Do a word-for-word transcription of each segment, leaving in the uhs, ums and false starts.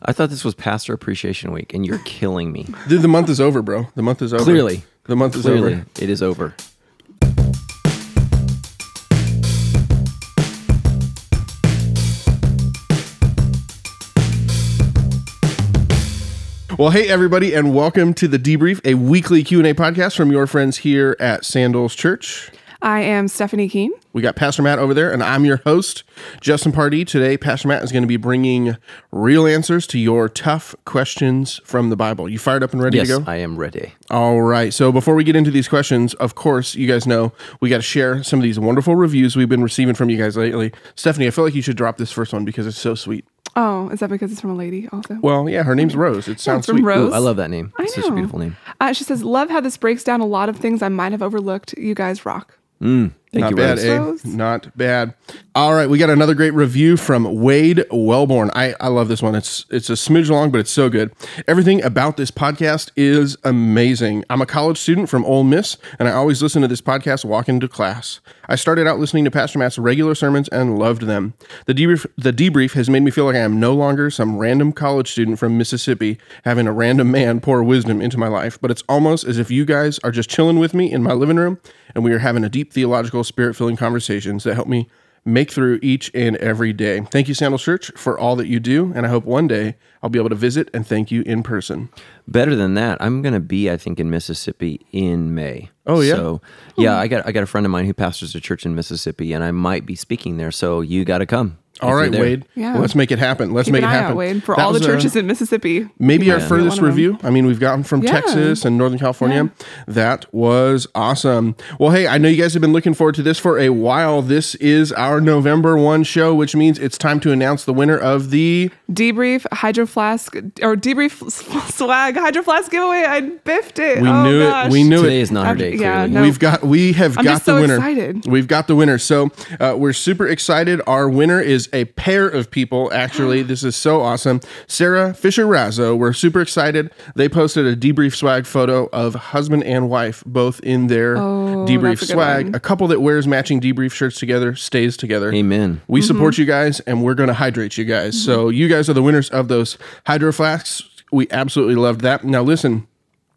I thought this was Pastor Appreciation Week, and you're killing me. Dude, the month is over, bro. The month is over. Clearly. The month is Clearly, over. It is over. Well, hey, everybody, and welcome to The Debrief, a weekly Q and A podcast from your friends here at Sandals Church. I am Stephanie Keene. We got Pastor Matt over there, and I'm your host, Justin Pardee. Today, Pastor Matt is going to be bringing real answers to your tough questions from the Bible. You fired up and ready yes, to go? Yes, I am ready. All right. So before we get into these questions, of course, you guys know we got to share some of these wonderful reviews we've been receiving from you guys lately. Stephanie, I feel like you should drop this first one because it's so sweet. Oh, is that because it's from a lady also? Well, yeah, her name's Rose. It sounds yeah, sweet. Rose. Ooh, I love that name. I it's know. Such a beautiful name. Uh, she says, love how this breaks down a lot of things I might have overlooked. You guys rock. Mm, thank Not you, bad, Rose. Eh? Not bad. All right, we got another great review from Wade Wellborn. I, I love this one. It's it's a smidge long, but it's so good. Everything about this podcast is amazing. I'm a college student from Ole Miss, and I always listen to this podcast walking to class. I started out listening to Pastor Matt's regular sermons and loved them. The debrief, the debrief has made me feel like I am no longer some random college student from Mississippi having a random man pour wisdom into my life, but it's almost as if you guys are just chilling with me in my living room, and we are having a deep theological, spirit-filling conversations that help me make through each and every day. Thank you, Sandals Church, for all that you do, and I hope one day I'll be able to visit and thank you in person. Better than that, I'm going to be, I think, in Mississippi in May. Oh, yeah? So, yeah, I got I got a friend of mine who pastors a church in Mississippi, and I might be speaking there, so you got to come. All right, Wade. Yeah. Well, let's make it happen. Let's Keep make an it eye happen. Out, Wade, for that all the churches a, in Mississippi. Maybe yeah, our furthest review. I mean, we've gotten from yeah. Texas and Northern California. Yeah. That was awesome. Well, hey, I know you guys have been looking forward to this for a while. This is our November first show, which means it's time to announce the winner of the Debrief Hydro Flask or Debrief Swag Hydro Flask giveaway. I biffed it. We oh, knew gosh. it. We knew Today it. Today is not our day. Yeah, no. We've got we have I'm got just the so winner. Excited. We've got the winner. So, uh, we're super excited. Our winner is a pair of people, actually. This is so awesome. Sarah Fisher-Razzo, we're super excited. They posted a debrief swag photo of husband and wife, both in their oh, debrief swag. A, a couple that wears matching debrief shirts together stays together. Amen. We mm-hmm. support you guys, and we're going to hydrate you guys. Mm-hmm. So you guys are the winners of those hydro flasks. We absolutely loved that. Now listen,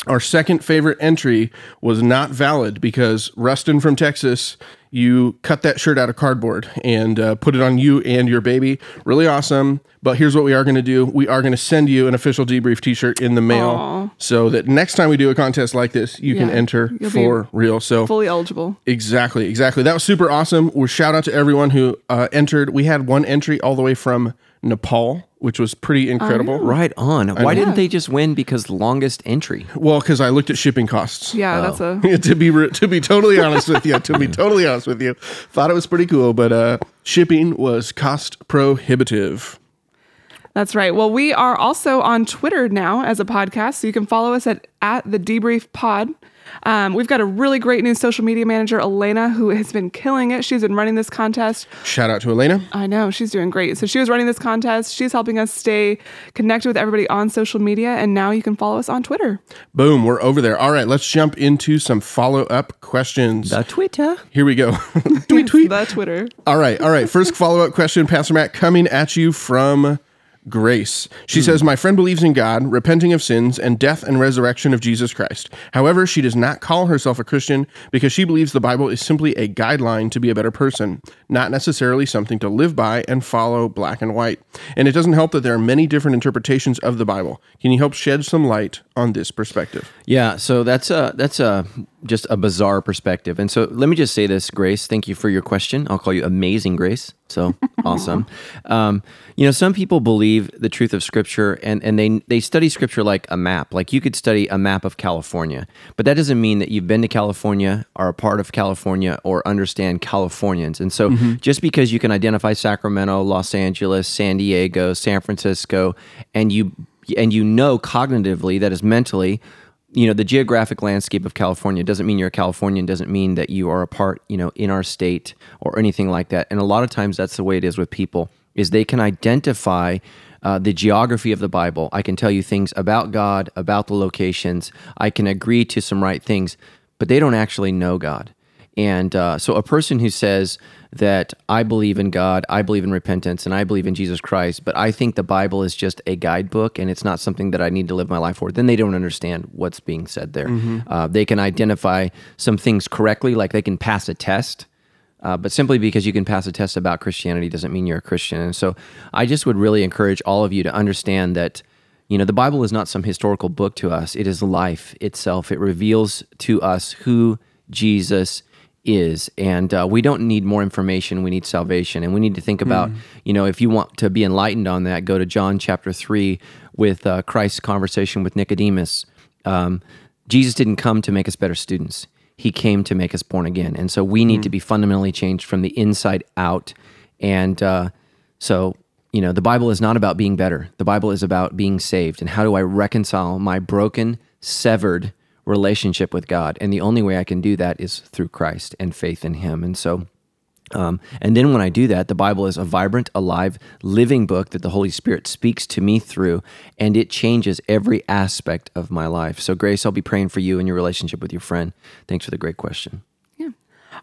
our second favorite entry was not valid because Rustin from Texas, you cut that shirt out of cardboard and uh, put it on you and your baby. Really awesome. But here's what we are going to do. We are going to send you an official debrief t-shirt in the mail Aww. so that next time we do a contest like this, you yeah, can enter for real. So fully eligible. Exactly. Exactly. That was super awesome. We're shout out to everyone who uh, entered. We had one entry all the way from Nepal, which was pretty incredible. Right on. I Why know. didn't they just win because longest entry? Well, because I looked at shipping costs. Yeah, oh. that's a... to, be re- to be totally honest with you, to be totally honest with you, thought it was pretty cool, but uh, shipping was cost prohibitive. That's right. Well, we are also on Twitter now as a podcast, so you can follow us at, at The Debrief Pod. Um, we've got a really great new social media manager, Elena, who has been killing it. She's been running this contest. Shout out to Elena. I know. She's doing great. So she was running this contest. She's helping us stay connected with everybody on social media. And now you can follow us on Twitter. Boom. We're over there. All right. Let's jump into some follow-up questions. The Twitter. Here we go. tweet, tweet. The Twitter. All right. All right. First follow-up question, Pastor Matt, coming at you from Grace. She mm. says, my friend believes in God, repenting of sins, and death and resurrection of Jesus Christ. However, she does not call herself a Christian because she believes the Bible is simply a guideline to be a better person, not necessarily something to live by and follow black and white. And it doesn't help that there are many different interpretations of the Bible. Can you help shed some light on this perspective? Yeah, so that's a, that's a just a bizarre perspective. And so let me just say this, Grace, thank you for your question. I'll call you Amazing Grace. So awesome. Um, you know, some people believe the truth of Scripture, and, and they they study Scripture like a map. Like you could study a map of California, but that doesn't mean that you've been to California, are a part of California, or understand Californians. And so mm-hmm. just because you can identify Sacramento, Los Angeles, San Diego, San Francisco, and you and you know cognitively, that is mentally, you know, the geographic landscape of California doesn't mean you're a Californian, doesn't mean that you are a part, you know, in our state or anything like that. And a lot of times that's the way it is with people, is they can identify uh, the geography of the Bible. I can tell you things about God, about the locations. I can agree to some right things, but they don't actually know God. And uh, so a person who says that I believe in God, I believe in repentance, and I believe in Jesus Christ, but I think the Bible is just a guidebook and it's not something that I need to live my life for, then they don't understand what's being said there. Mm-hmm. Uh, they can identify some things correctly, like they can pass a test, uh, but simply because you can pass a test about Christianity doesn't mean you're a Christian. And so I just would really encourage all of you to understand that, you know, the Bible is not some historical book to us. It is life itself. It reveals to us who Jesus is. is and uh, we don't need more information, we need salvation. And we need to think about, mm. you know, if you want to be enlightened on that, go to John chapter three with uh, Christ's conversation with Nicodemus. Um, Jesus didn't come to make us better students. He came to make us born again. And so we need mm. to be fundamentally changed from the inside out. And uh, so, you know, the Bible is not about being better. The Bible is about being saved. And how do I reconcile my broken, severed relationship with God? And the only way I can do that is through Christ and faith in Him. And so, um, and then when I do that, the Bible is a vibrant, alive, living book that the Holy Spirit speaks to me through, and it changes every aspect of my life. So Grace, I'll be praying for you and your relationship with your friend. Thanks for the great question. Yeah.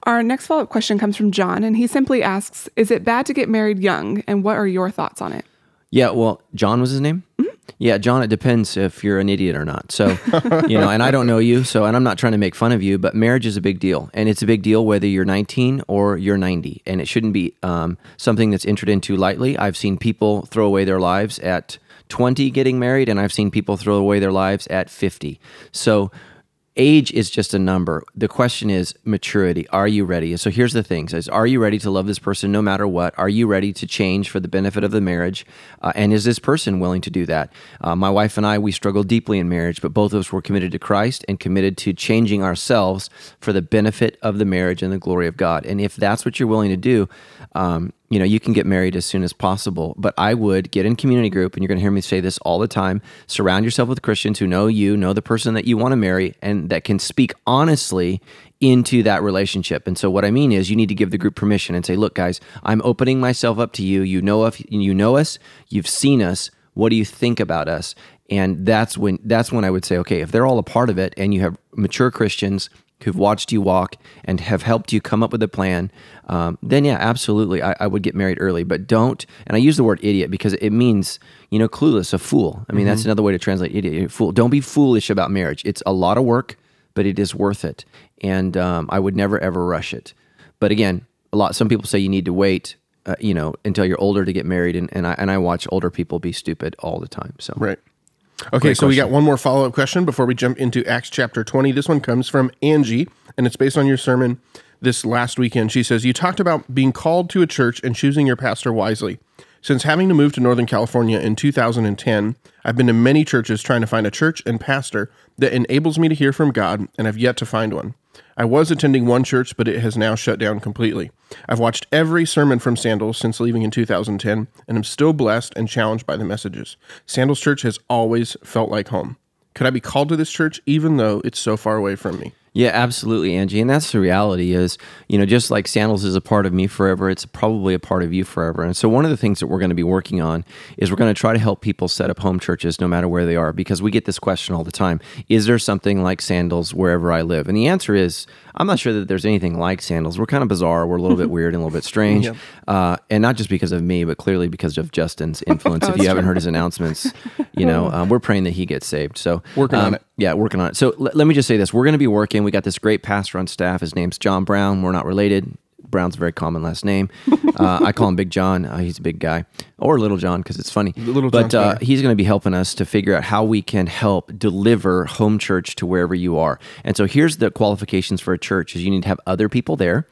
Our next follow-up question comes from John, and he simply asks, is it bad to get married young? And what are your thoughts on it? Yeah, well, John was his name? Mm-hmm. Yeah, John, it depends if you're an idiot or not. So, you know, and I don't know you, so, and I'm not trying to make fun of you, but marriage is a big deal. And it's a big deal whether you're nineteen or you're ninety. And it shouldn't be um, something that's entered into lightly. I've seen people throw away their lives at twenty getting married, and I've seen people throw away their lives at fifty. So age is just a number. The question is maturity. Are you ready? So here's the thing. Is, are you ready to love this person no matter what? Are you ready to change for the benefit of the marriage? Uh, and is this person willing to do that? Uh, my wife and I, we struggled deeply in marriage, but both of us were committed to Christ and committed to changing ourselves for the benefit of the marriage and the glory of God. And if that's what you're willing to do, um, you know, you can get married as soon as possible, but I would get in community group, and you're going to hear me say this all the time, surround yourself with Christians who know you, know the person that you want to marry, and that can speak honestly into that relationship. And so what I mean is you need to give the group permission and say, look, guys, I'm opening myself up to you. You know, if you know us, you've seen us. What do you think about us? And that's when, that's when I would say, okay, if they're all a part of it and you have mature Christians who've watched you walk and have helped you come up with a plan, um, then yeah, absolutely, I, I would get married early. But don't, and I use the word idiot because it means, you know, clueless, a fool. I mean, mm-hmm. that's another way to translate idiot, fool. Don't be foolish about marriage. It's a lot of work, but it is worth it. And um, I would never, ever rush it. But again, a lot. Some people say you need to wait, uh, you know, until you're older to get married. And, and I and I watch older people be stupid all the time. So right. Okay, so we got one more follow-up question before we jump into Acts chapter twenty. This one comes from Angie, and it's based on your sermon this last weekend. She says, you talked about being called to a church and choosing your pastor wisely. Since having to move to Northern California in two thousand ten, I've been to many churches trying to find a church and pastor that enables me to hear from God, and I've yet to find one. I was attending one church, but it has now shut down completely. I've watched every sermon from Sandals since leaving in two thousand ten, and I'm still blessed and challenged by the messages. Sandals Church has always felt like home. Could I be called to this church even though it's so far away from me? Yeah, absolutely, Angie. And that's the reality is, you know, just like Sandals is a part of me forever, it's probably a part of you forever. And so one of the things that we're going to be working on is we're going to try to help people set up home churches no matter where they are, because we get this question all the time. Is there something like Sandals wherever I live? And the answer is, I'm not sure that there's anything like Sandals. We're kind of bizarre. We're a little bit weird and a little bit strange. Yep. Uh, and not just because of me, but clearly because of Justin's influence. If you haven't heard his announcements, you know, um, we're praying that he gets saved. So working um, on it. Yeah, working on it. So l- let me just say this. We're going to be working. We got this great pastor on staff. His name's John Brown. We're not related. Brown's a very common last name. Uh, I call him Big John. Uh, he's a big guy. Or Little John, because it's funny. Little John, but uh, he's going to be helping us to figure out how we can help deliver home church to wherever you are. And so here's the qualifications for a church is you need to have other people there.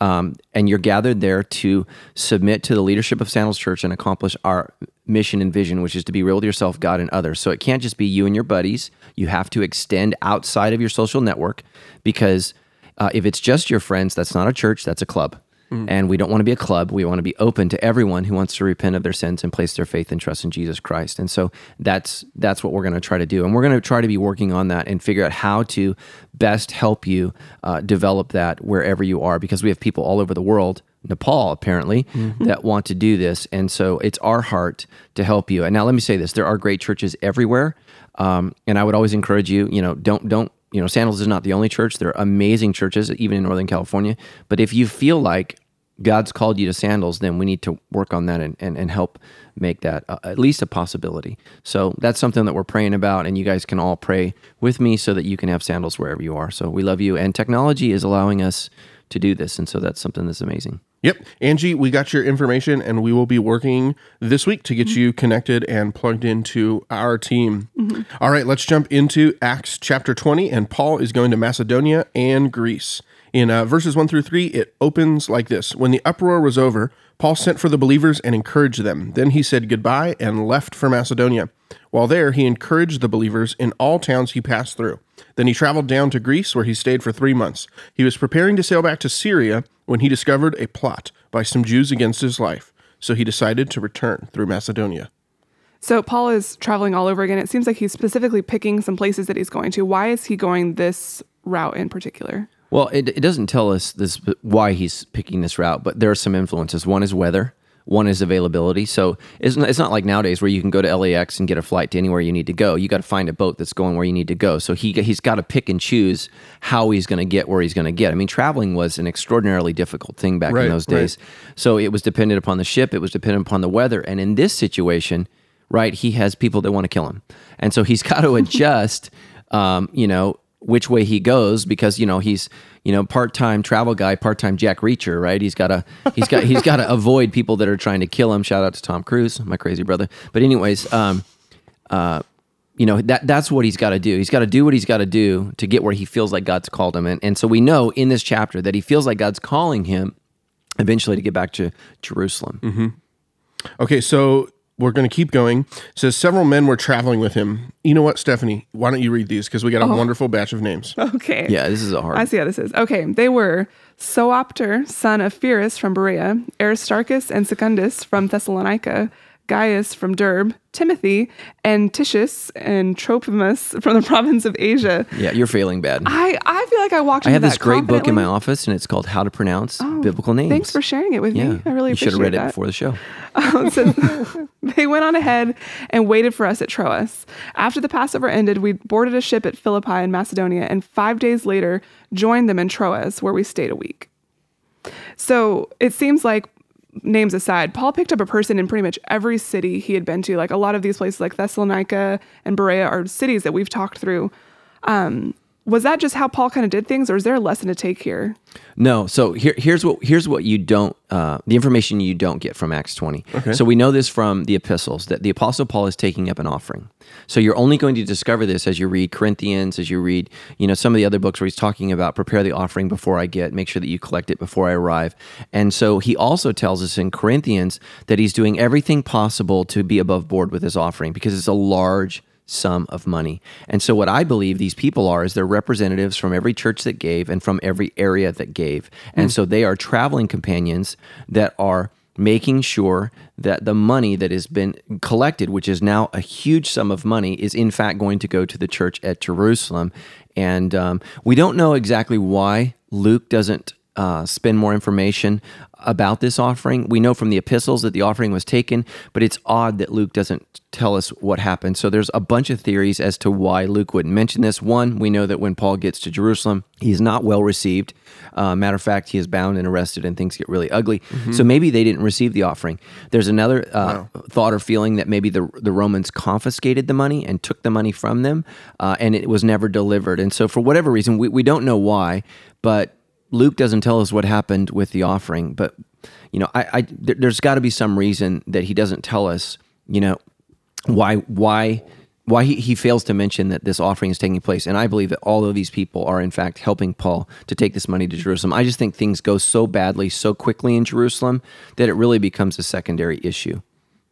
Um, and you're gathered there to submit to the leadership of Sandals Church and accomplish our mission and vision, which is to be real with yourself, God, and others. So it can't just be you and your buddies. You have to extend outside of your social network, because uh, if it's just your friends, that's not a church, that's a club. Mm. And we don't want to be a club. We want to be open to everyone who wants to repent of their sins and place their faith and trust in Jesus Christ. And so that's that's what we're going to try to do. And we're going to try to be working on that and figure out how to best help you uh, develop that wherever you are, because we have people all over the world, Nepal apparently, mm-hmm. that want to do this. And so it's our heart to help you. And now let me say this, there are great churches everywhere. Um, and I would always encourage you, you know, don't don't you know, Sandals is not the only church. There are amazing churches, even in Northern California. But if you feel like God's called you to Sandals, then we need to work on that and, and, and help make that uh, at least a possibility. So that's something that we're praying about, and you guys can all pray with me so that you can have Sandals wherever you are. So we love you, and technology is allowing us to do this, and so that's something that's amazing. Yep. Angie, we got your information, and we will be working this week to get mm-hmm. you connected and plugged into our team. Mm-hmm. All right, let's jump into Acts chapter twenty, and Paul is going to Macedonia and Greece. In uh, verses one through three, it opens like this. When the uproar was over, Paul sent for the believers and encouraged them. Then he said goodbye and left for Macedonia. While there, he encouraged the believers in all towns he passed through. Then he traveled down to Greece, where he stayed for three months. He was preparing to sail back to Syria when he discovered a plot by some Jews against his life. So he decided to return through Macedonia. So Paul is traveling all over again. It seems like he's specifically picking some places that he's going to. Why is he going this route in particular? Well, it, it doesn't tell us this why he's picking this route, but there are some influences. One is weather, one is availability. So it's not, it's not like nowadays where you can go to L A X and get a flight to anywhere you need to go. You got to find a boat that's going where you need to go. So he, he's got to pick and choose how he's going to get where he's going to get. I mean, traveling was an extraordinarily difficult thing back right, in those days. Right. So it was dependent upon the ship, it was dependent upon the weather. And in this situation, right, he has people that want to kill him. And so he's got to adjust, um, you know, which way he goes, because, you know, he's, you know, part-time travel guy, part-time Jack Reacher, right? He's got to, he's got, he's got to avoid people that are trying to kill him. Shout out to Tom Cruise, my crazy brother. But anyways, um, uh, you know, that, that's what he's got to do. He's got to do what he's got to do to get where he feels like God's called him. And, and so we know in this chapter that he feels like God's calling him eventually to get back to Jerusalem. Mm-hmm. Okay. So we're going to keep going. It says, several men were traveling with him. You know what, Stephanie? Why don't you read these? Because we got a oh. wonderful batch of names. Okay. Yeah, this is a hard one. I see how this is. Okay. They were Soapter, son of Pherus from Berea, Aristarchus and Secundus from Thessalonica, Gaius from Derbe, Timothy, and Titius and Trophimus from the province of Asia. Yeah, you're feeling bad. I, I feel like I walked into that I have this great book in my office, and it's called How to Pronounce oh, Biblical Names. Thanks for sharing it with yeah, me. I really appreciate that. You should have read that. It before the show. Um, so they went on ahead and waited for us at Troas. After the Passover ended, we boarded a ship at Philippi in Macedonia, and five days later joined them in Troas, where we stayed a week. So it seems like, names aside, Paul picked up a person in pretty much every city he had been to. Like a lot of these places like Thessalonica and Berea are cities that we've talked through. Um, was that just how Paul kind of did things, or is there a lesson to take here? No. So here, here's what here's what you don't, uh, the information you don't get from Acts twenty. Okay. So we know this from the epistles, that the Apostle Paul is taking up an offering. So you're only going to discover this as you read Corinthians, as you read, you know, some of the other books where he's talking about prepare the offering before I get, make sure that you collect it before I arrive. And so he also tells us in Corinthians that he's doing everything possible to be above board with his offering, because it's a large sum of money. And so what I believe these people are is they're representatives from every church that gave and from every area that gave. And mm. so they are traveling companions that are making sure that the money that has been collected, which is now a huge sum of money, is in fact going to go to the church at Jerusalem. And um, we don't know exactly why Luke doesn't Uh, spend more information about this offering. We know from the epistles that the offering was taken, but it's odd that Luke doesn't tell us what happened. So there's a bunch of theories as to why Luke wouldn't mention this. One, we know that when Paul gets to Jerusalem, he's not well received. Uh, matter of fact, he is bound and arrested, and things get really ugly. Mm-hmm. So maybe they didn't receive the offering. There's another uh, wow. thought or feeling that maybe the the Romans confiscated the money and took the money from them, uh, and it was never delivered. And so for whatever reason, we, we don't know why, but Luke doesn't tell us what happened with the offering, but you know, I, I th- there's got to be some reason that he doesn't tell us, you know, why why why he, he fails to mention that this offering is taking place. And I believe that all of these people are in fact helping Paul to take this money to Jerusalem. I just think things go so badly so quickly in Jerusalem that it really becomes a secondary issue.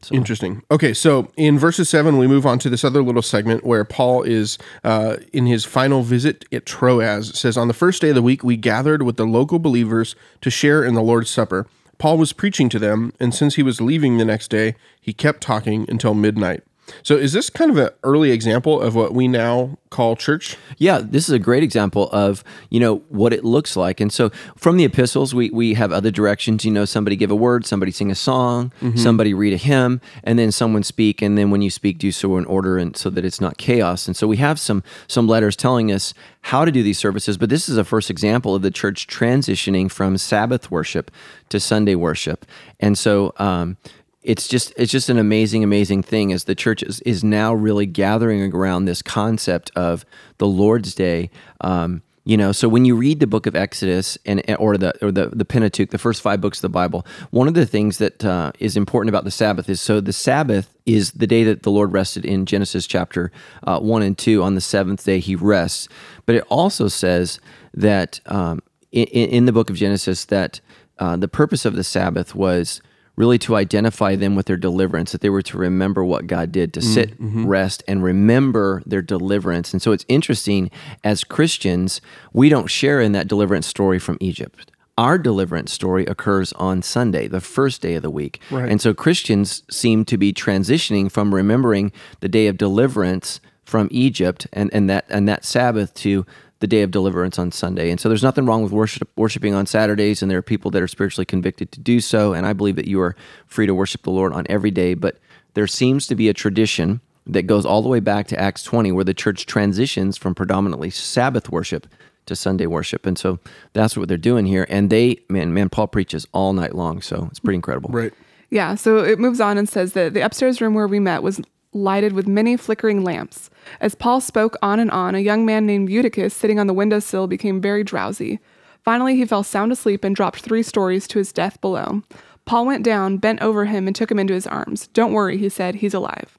So. Interesting. Okay, so in verses seven, we move on to this other little segment where Paul is uh, in his final visit at Troas. It says, on the first day of the week, we gathered with the local believers to share in the Lord's Supper. Paul was preaching to them, and since he was leaving the next day, he kept talking until midnight. So is this kind of an early example of what we now call church? Yeah, this is a great example of, you know, what it looks like. And so from the epistles, we we have other directions. You know, somebody give a word, somebody sing a song, mm-hmm. somebody read a hymn, and then someone speak. And then when you speak, do so in order and so that it's not chaos. And so we have some some letters telling us how to do these services. But this is a first example of the church transitioning from Sabbath worship to Sunday worship. And so um It's just it's just an amazing, amazing thing as the church is, is now really gathering around this concept of the Lord's Day. Um, you know, so when you read the book of Exodus and or the or the, the Pentateuch, the first five books of the Bible, one of the things that uh, is important about the Sabbath is so the Sabbath is the day that the Lord rested in Genesis chapter uh, one and two. On the seventh day he rests. But it also says that um, in, in the book of Genesis that uh, the purpose of the Sabbath was really to identify them with their deliverance, that they were to remember what God did, to sit, mm-hmm. rest, and remember their deliverance. And so it's interesting, as Christians, we don't share in that deliverance story from Egypt. Our deliverance story occurs on Sunday, the first day of the week. Right. And so Christians seem to be transitioning from remembering the day of deliverance from Egypt and, and that and that Sabbath to the day of deliverance on Sunday. And so there's nothing wrong with worship, worshiping on Saturdays, and there are people that are spiritually convicted to do so, and I believe that you are free to worship the Lord on every day, but there seems to be a tradition that goes all the way back to Acts twenty, where the church transitions from predominantly Sabbath worship to Sunday worship. And so that's what they're doing here, and they, man, man, Paul preaches all night long, so it's pretty incredible. Right. Yeah, so it moves on and says that the upstairs room where we met was lighted with many flickering lamps. As Paul spoke on and on, a young man named Eutychus sitting on the windowsill became very drowsy. Finally, he fell sound asleep and dropped three stories to his death below. Paul went down, bent over him, and took him into his arms. Don't worry, he said, he's alive.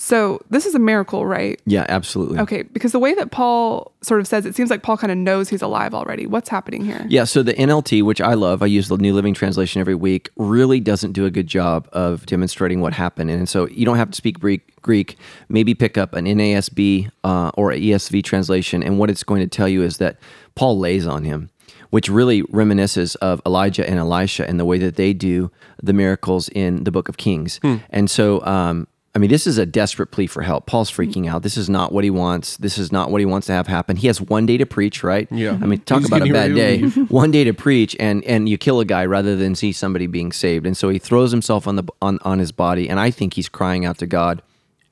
So this is a miracle, right? Yeah, absolutely. Okay, because the way that Paul sort of says, it seems like Paul kind of knows he's alive already. What's happening here? Yeah, so the N L T, which I love, I use the New Living Translation every week, really doesn't do a good job of demonstrating what happened. And so you don't have to speak Greek, maybe pick up an N A S B uh, or an E S V translation, and what it's going to tell you is that Paul lays on him, which really reminisces of Elijah and Elisha and the way that they do the miracles in the book of Kings. Hmm. And so... Um, I mean, this is a desperate plea for help. Paul's freaking out. This is not what he wants. This is not what he wants to have happen. He has one day to preach, right? Yeah. I mean, talk He's about a bad day. One day to preach, and and you kill a guy rather than see somebody being saved. And so he throws himself on the on, on his body, and I think he's crying out to God,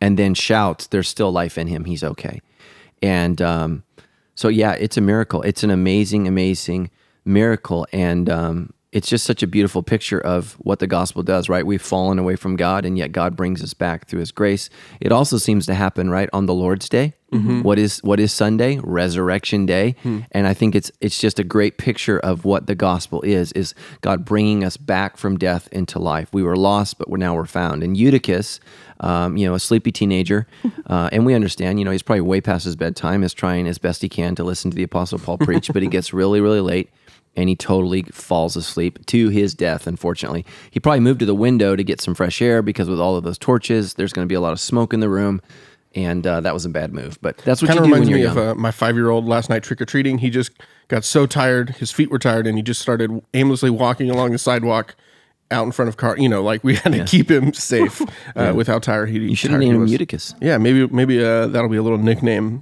and then shouts, "There's still life in him. He's okay." And um, so, yeah, it's a miracle. It's an amazing, amazing miracle, and. Um, It's just such a beautiful picture of what the gospel does, right? We've fallen away from God, and yet God brings us back through his grace. It also seems to happen, right, on the Lord's Day. Mm-hmm. What is what is Sunday? Resurrection Day. Mm-hmm. And I think it's it's just a great picture of what the gospel is, is God bringing us back from death into life. We were lost, but we're, now we're found. And Eutychus, um, you know, a sleepy teenager, uh, and we understand, you know, he's probably way past his bedtime, is trying as best he can to listen to the Apostle Paul preach, but he gets really, really late. And he totally falls asleep to his death, unfortunately. He probably moved to the window to get some fresh air because with all of those torches, there's going to be a lot of smoke in the room. And uh, that was a bad move. But that's what kind you do when you're young. Kind of reminds me of uh, my five-year-old last night trick-or-treating. He just got so tired, his feet were tired, and he just started aimlessly walking along the sidewalk out in front of car. You know, like we had to yeah. keep him safe uh, yeah. with how tired he was. You should have named him Eutychus. Yeah, maybe maybe uh, that'll be a little nickname.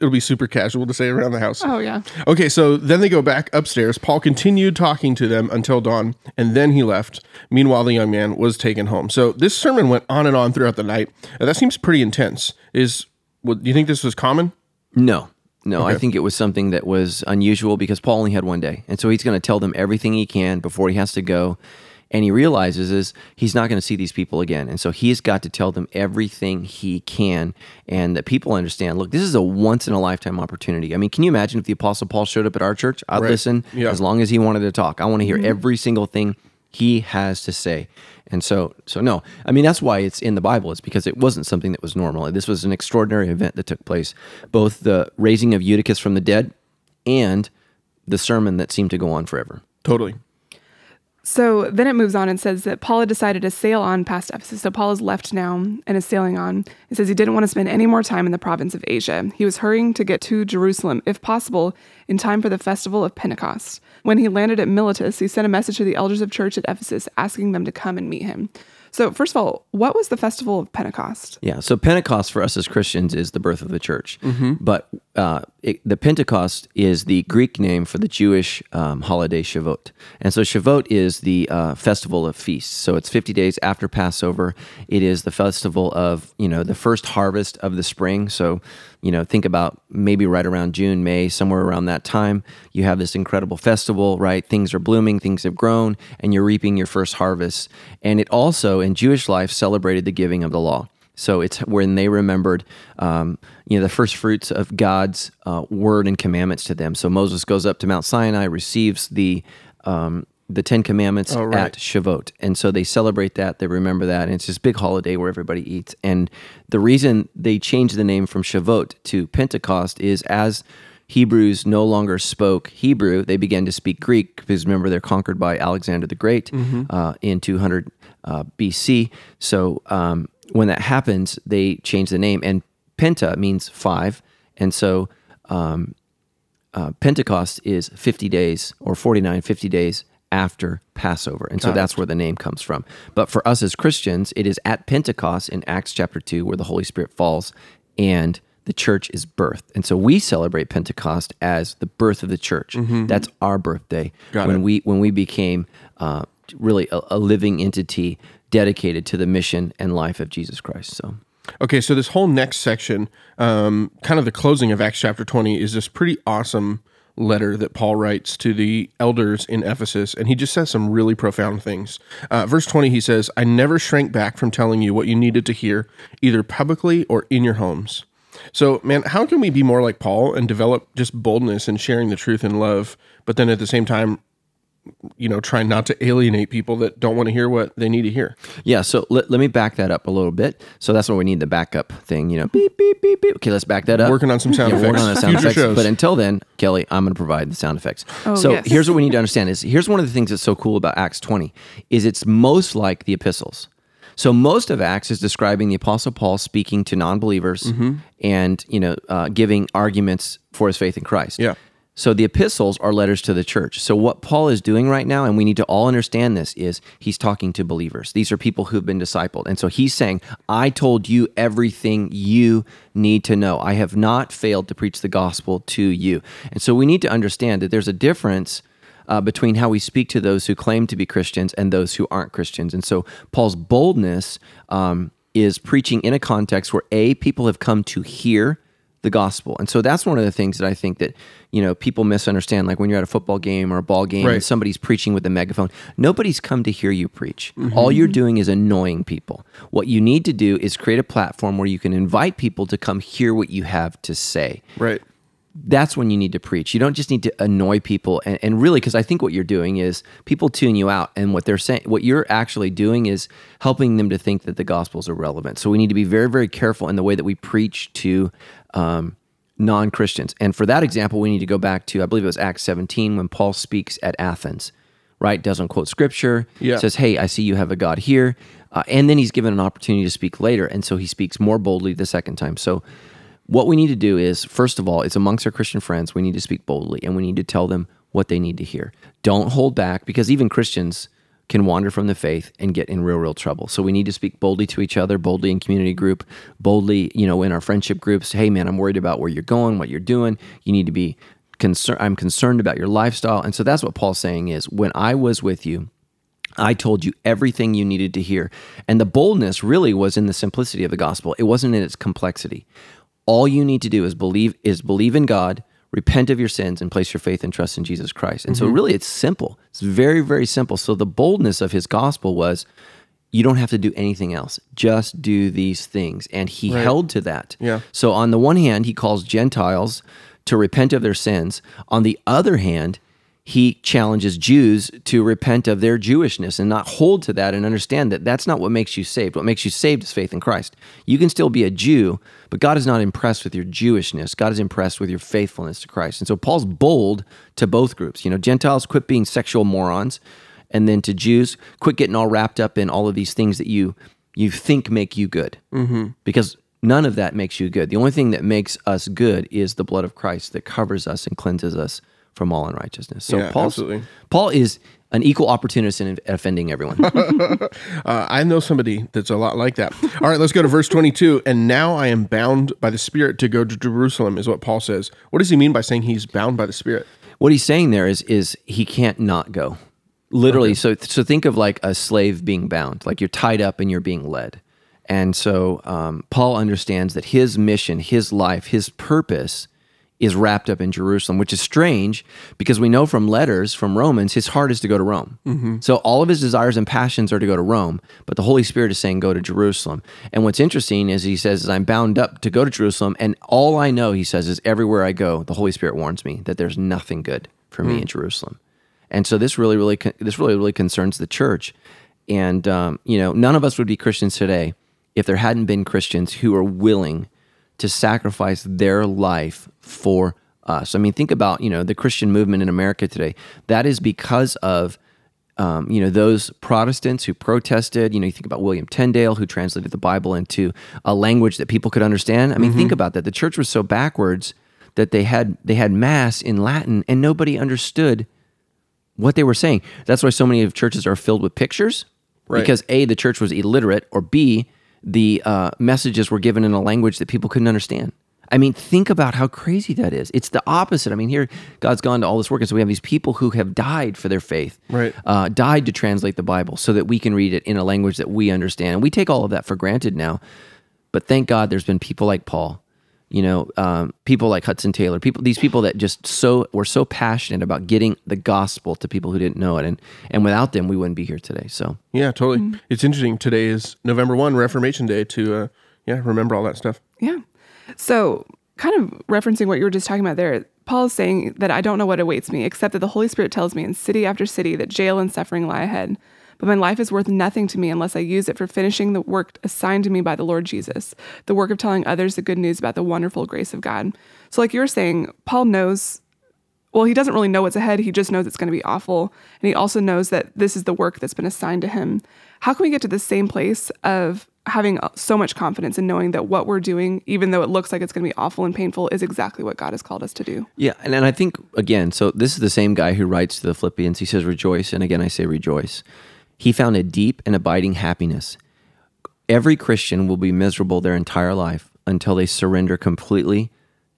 It'll be super casual to say around the house. Oh, yeah. Okay, so then they go back upstairs. Paul continued talking to them until dawn, and then he left. Meanwhile, the young man was taken home. So this sermon went on and on throughout the night. Now, that seems pretty intense. Is what, do you think this was common? No. No, okay. I think it was something that was unusual because Paul only had one day. And so he's going to tell them everything he can before he has to go. And he realizes is he's not going to see these people again. And so he's got to tell them everything he can and that people understand, look, this is a once-in-a-lifetime opportunity. I mean, can you imagine if the Apostle Paul showed up at our church? I'd right. listen yeah. as long as he wanted to talk. I want to hear mm-hmm. every single thing he has to say. And so, so no, I mean, that's why it's in the Bible. It's because it wasn't something that was normal. This was an extraordinary event that took place, both the raising of Eutychus from the dead and the sermon that seemed to go on forever. Totally. So then it moves on and says that Paul had decided to sail on past Ephesus. So Paul has left now and is sailing on. It says he didn't want to spend any more time in the province of Asia. He was hurrying to get to Jerusalem, if possible, in time for the festival of Pentecost. When he landed at Miletus, he sent a message to the elders of church at Ephesus asking them to come and meet him. So first of all, what was the festival of Pentecost? Yeah, so Pentecost for us as Christians is the birth of the church. Mm-hmm. But uh, it, the Pentecost is the Greek name for the Jewish um, holiday Shavuot. And so Shavuot is the uh, festival of feasts. So it's fifty days after Passover. It is the festival of, you know, the first harvest of the spring. So, you know, think about maybe right around June, May, somewhere around that time. You have this incredible festival, right? Things are blooming, things have grown, and you're reaping your first harvest. And it also, in Jewish life, celebrated the giving of the law. So it's when they remembered, um, you know, the first fruits of God's uh, word and commandments to them. So Moses goes up to Mount Sinai, receives the um, the Ten Commandments oh, right. at Shavuot. And so they celebrate that, they remember that, and it's this big holiday where everybody eats. And the reason they changed the name from Shavuot to Pentecost is as Hebrews no longer spoke Hebrew, they began to speak Greek, because remember, they're conquered by Alexander the Great mm-hmm. uh, in two hundred uh, B C. So um, when that happens, they change the name, and Penta means five, and so um, uh, Pentecost is fifty days, or forty-nine, fifty days after Passover, and so Got that's it. Where the name comes from. But for us as Christians, it is at Pentecost in Acts chapter two where the Holy Spirit falls, and the church is birthed. And so we celebrate Pentecost as the birth of the church. Mm-hmm. That's our birthday. Got when it. we when we became uh, really a, a living entity dedicated to the mission and life of Jesus Christ. So, okay, so this whole next section, um, kind of the closing of Acts chapter twenty, is this pretty awesome letter that Paul writes to the elders in Ephesus, and he just says some really profound things. Uh, verse twenty, he says, "I never shrank back from telling you what you needed to hear, either publicly or in your homes." So, man, how can we be more like Paul and develop just boldness in sharing the truth and love, but then at the same time, you know, trying not to alienate people that don't want to hear what they need to hear? Yeah, so let, let me back that up a little bit. So that's where we need the backup thing, you know, beep, beep, beep, beep. Okay, let's back that up. Working on some sound yeah, effects. Working on the sound effects. But until then, Kelly, I'm going to provide the sound effects. Oh, so yes. Here's what we need to understand is, here's one of the things that's so cool about Acts twenty, is it's most like the epistles. So most of Acts is describing the Apostle Paul speaking to non-believers mm-hmm. and, you know, uh, giving arguments for his faith in Christ. Yeah. So the epistles are letters to the church. So what Paul is doing right now, and we need to all understand this, is he's talking to believers. These are people who've been discipled. And so he's saying, I told you everything you need to know. I have not failed to preach the gospel to you. And so we need to understand that there's a difference Uh, between how we speak to those who claim to be Christians and those who aren't Christians. And so Paul's boldness um, is preaching in a context where, A, people have come to hear the gospel. And so that's one of the things that I think that, you know, people misunderstand. Like when you're at a football game or a ball game right. and somebody's preaching with a megaphone, nobody's come to hear you preach. Mm-hmm. All you're doing is annoying people. What you need to do is create a platform where you can invite people to come hear what you have to say. Right. That's when you need to preach. You don't just need to annoy people. And, and really, because I think what you're doing is people tune you out. And what they're saying, what you're actually doing is helping them to think that the gospel's irrelevant. So we need to be very, very careful in the way that we preach to um, non-Christians. And for that example, we need to go back to, I believe it was Acts seventeen, when Paul speaks at Athens, right? Doesn't quote scripture, yeah. says, hey, I see you have a God here. Uh, and then he's given an opportunity to speak later. And so he speaks more boldly the second time. So what we need to do is, first of all, it's amongst our Christian friends, we need to speak boldly, and we need to tell them what they need to hear. Don't hold back, because even Christians can wander from the faith and get in real, real trouble. So we need to speak boldly to each other, boldly in community group, boldly, you know, in our friendship groups. Hey, man, I'm worried about where you're going, what you're doing. You need to be concerned. I'm concerned about your lifestyle. And so that's what Paul's saying is, when I was with you, I told you everything you needed to hear. And the boldness really was in the simplicity of the gospel. It wasn't in its complexity. All you need to do is believe is believe in God, repent of your sins, and place your faith and trust in Jesus Christ. And mm-hmm. so really it's simple. It's very, very simple. So the boldness of his gospel was, you don't have to do anything else. Just do these things. And he right. held to that. Yeah. So on the one hand, he calls Gentiles to repent of their sins. On the other hand, he challenges Jews to repent of their Jewishness and not hold to that, and understand that that's not what makes you saved. What makes you saved is faith in Christ. You can still be a Jew, but God is not impressed with your Jewishness. God is impressed with your faithfulness to Christ. And so Paul's bold to both groups. You know, Gentiles, quit being sexual morons, and then to Jews, quit getting all wrapped up in all of these things that you you think make you good. Mm-hmm. Because none of that makes you good. The only thing that makes us good is the blood of Christ that covers us and cleanses us from all unrighteousness. So yeah, Paul Paul is an equal opportunist in offending everyone. uh, I know somebody that's a lot like that. All right, let's go to verse twenty-two. And now I am bound by the Spirit to go to Jerusalem, is what Paul says. What does he mean by saying he's bound by the Spirit? What he's saying there is is he can't not go. Literally, okay. so so think of like a slave being bound, like you're tied up and you're being led. And so um, Paul understands that his mission, his life, his purpose is wrapped up in Jerusalem, which is strange because we know from letters from Romans, his heart is to go to Rome. Mm-hmm. So all of his desires and passions are to go to Rome, but the Holy Spirit is saying, go to Jerusalem. And what's interesting is he says, I'm bound up to go to Jerusalem. And all I know, he says, is everywhere I go, the Holy Spirit warns me that there's nothing good for mm-hmm. me in Jerusalem. And so this really, really, this really, really concerns the church. And, um, you know, none of us would be Christians today if there hadn't been Christians who are willing to sacrifice their life for us. I mean, think about, you know, the Christian movement in America today. That is because of, um, you know, those Protestants who protested. You know, you think about William Tyndale, who translated the Bible into a language that people could understand. I mean, mm-hmm. think about that. The church was so backwards that they had they had mass in Latin and nobody understood what they were saying. That's why so many of churches are filled with pictures, right? Because A, the church was illiterate, or B, the uh, messages were given in a language that people couldn't understand. I mean, think about how crazy that is. It's the opposite. I mean, here, God's gone to all this work, and so we have these people who have died for their faith, right? Uh, died to translate the Bible so that we can read it in a language that we understand. And we take all of that for granted now, but thank God there's been people like Paul, you know, um, people like Hudson Taylor, people, these people that just so were so passionate about getting the gospel to people who didn't know it. And and without them, we wouldn't be here today. So yeah, totally. Mm-hmm. It's interesting. Today is November first, Reformation Day, to uh, yeah remember all that stuff. Yeah. So kind of referencing what you were just talking about there, Paul is saying that I don't know what awaits me, except that the Holy Spirit tells me in city after city that jail and suffering lie ahead. But my life is worth nothing to me unless I use it for finishing the work assigned to me by the Lord Jesus, the work of telling others the good news about the wonderful grace of God. So like you were saying, Paul knows, well, he doesn't really know what's ahead. He just knows it's going to be awful. And he also knows that this is the work that's been assigned to him. How can we get to the same place of having so much confidence in knowing that what we're doing, even though it looks like it's going to be awful and painful, is exactly what God has called us to do? Yeah, and, and I think, again, so this is the same guy who writes to the Philippians. He says, rejoice, and again, I say rejoice. He found a deep and abiding happiness. Every Christian will be miserable their entire life until they surrender completely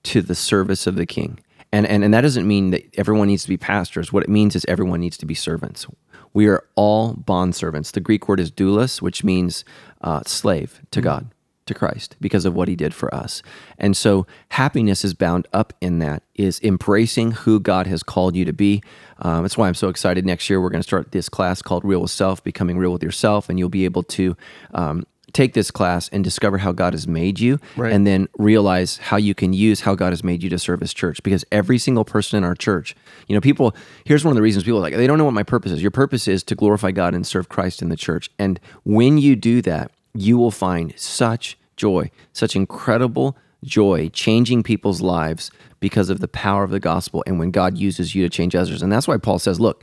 to the service of the King. And, and and that doesn't mean that everyone needs to be pastors. What it means is everyone needs to be servants. We are all bondservants. The Greek word is doulos, which means uh, slave to God, to Christ, because of what he did for us. And so happiness is bound up in that, is embracing who God has called you to be. Um, that's why I'm so excited. Next year, we're going to start this class called Real with Self, Becoming Real with Yourself, and you'll be able to um, take this class and discover how God has made you, right, and then realize how you can use how God has made you to serve his church. Because every single person in our church, you know, people, here's one of the reasons people are like, they don't know what my purpose is. Your purpose is to glorify God and serve Christ in the church. And when you do that, you will find such joy, such incredible joy, changing people's lives because of the power of the gospel and when God uses you to change others. And that's why Paul says, look,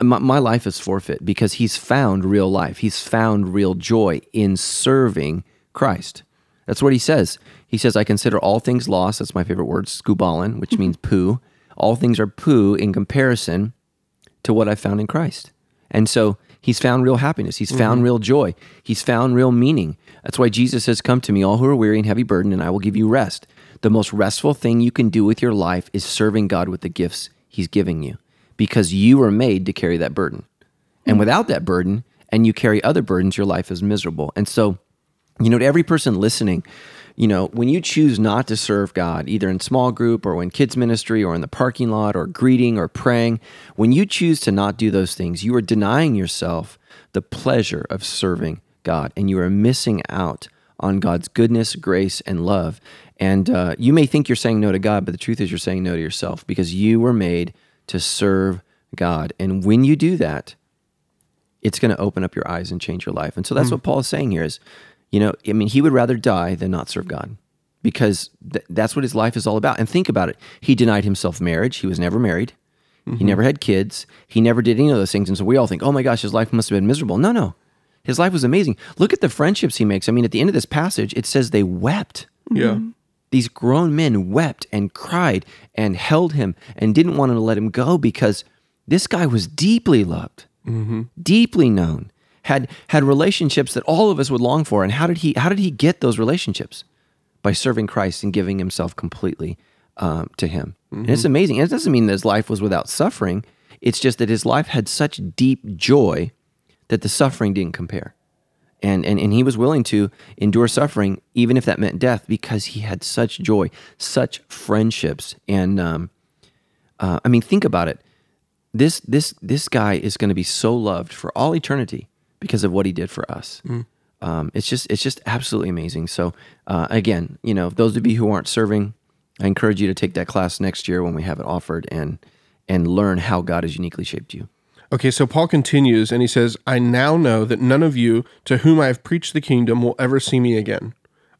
My, my life is forfeit, because he's found real life. He's found real joy in serving Christ. That's what he says. He says, I consider all things lost. That's my favorite word, skubalin, which means poo. All things are poo in comparison to what I found in Christ. And so he's found real happiness. He's found mm-hmm. real joy. He's found real meaning. That's why Jesus says, come to me, all who are weary and heavy burdened, and I will give you rest. The most restful thing you can do with your life is serving God with the gifts he's giving you, because you were made to carry that burden. And without that burden, and you carry other burdens, your life is miserable. And so, you know, to every person listening, you know, when you choose not to serve God, either in small group or in kids ministry or in the parking lot or greeting or praying, when you choose to not do those things, you are denying yourself the pleasure of serving God, and you are missing out on God's goodness, grace, and love. And uh, you may think you're saying no to God, but the truth is you're saying no to yourself, because you were made to serve God. And when you do that, it's going to open up your eyes and change your life. And so that's mm. what Paul is saying here is, you know, I mean, he would rather die than not serve God, because th- that's what his life is all about. And think about it. He denied himself marriage. He was never married. Mm-hmm. He never had kids. He never did any of those things. And so we all think, oh my gosh, his life must have been miserable. No, no. His life was amazing. Look at the friendships he makes. I mean, at the end of this passage, it says they wept. Yeah. Mm-hmm. These grown men wept and cried and held him and didn't want to let him go, because This guy was deeply loved, mm-hmm. deeply known, had had relationships that all of us would long for. And how did he how did he get those relationships? By serving Christ and giving himself completely um, to him. Mm-hmm. And it's amazing. It doesn't mean that his life was without suffering. It's just that his life had such deep joy that the suffering didn't compare. And, and and he was willing to endure suffering, even if that meant death, because he had such joy, such friendships. And um, uh, I mean, think about it. This this this guy is going to be so loved for all eternity because of what he did for us. Mm. Um, it's just it's just absolutely amazing. So uh, again, you know, those of you who aren't serving, I encourage you to take that class next year when we have it offered, and and learn how God has uniquely shaped you. Okay, so Paul continues, and he says, I now know that none of you to whom I have preached the kingdom will ever see me again.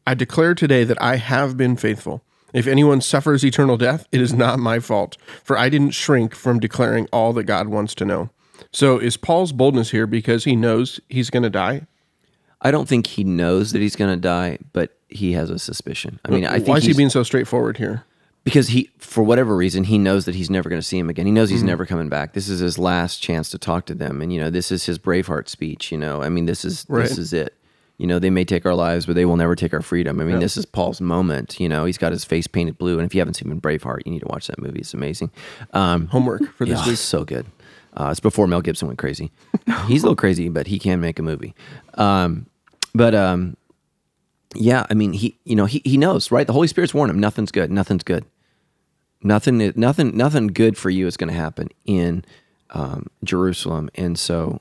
I declare today that I have been faithful. If anyone suffers eternal death, it is not my fault, for I didn't shrink from declaring all that God wants to know. So is Paul's boldness here because he knows he's going to die? I don't think he knows that he's going to die, but he has a suspicion. I mean, I think Why is he being so straightforward here? Because he, for whatever reason, he knows that he's never going to see him again. He knows he's mm-hmm. never coming back. This is his last chance to talk to them. And, you know, this is his Braveheart speech, you know. I mean, this is right. this is it. You know, they may take our lives, but they will never take our freedom. I mean, yeah. this is Paul's moment, you know. He's got his face painted blue. And if you haven't seen him in Braveheart, you need to watch that movie. It's amazing. Um, Homework for this yeah, week. It's so good. Uh, it's before Mel Gibson went crazy. He's a little crazy, but he can make a movie. Um, but... Um, Yeah, I mean, he, you know, he he knows, right? The Holy Spirit's warned him, nothing's good, nothing's good. Nothing nothing, nothing good for you is going to happen in um, Jerusalem. And so,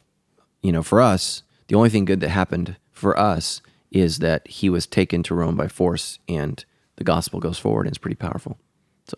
you know, for us, the only thing good that happened for us is that he was taken to Rome by force, and the gospel goes forward, and it's pretty powerful. So,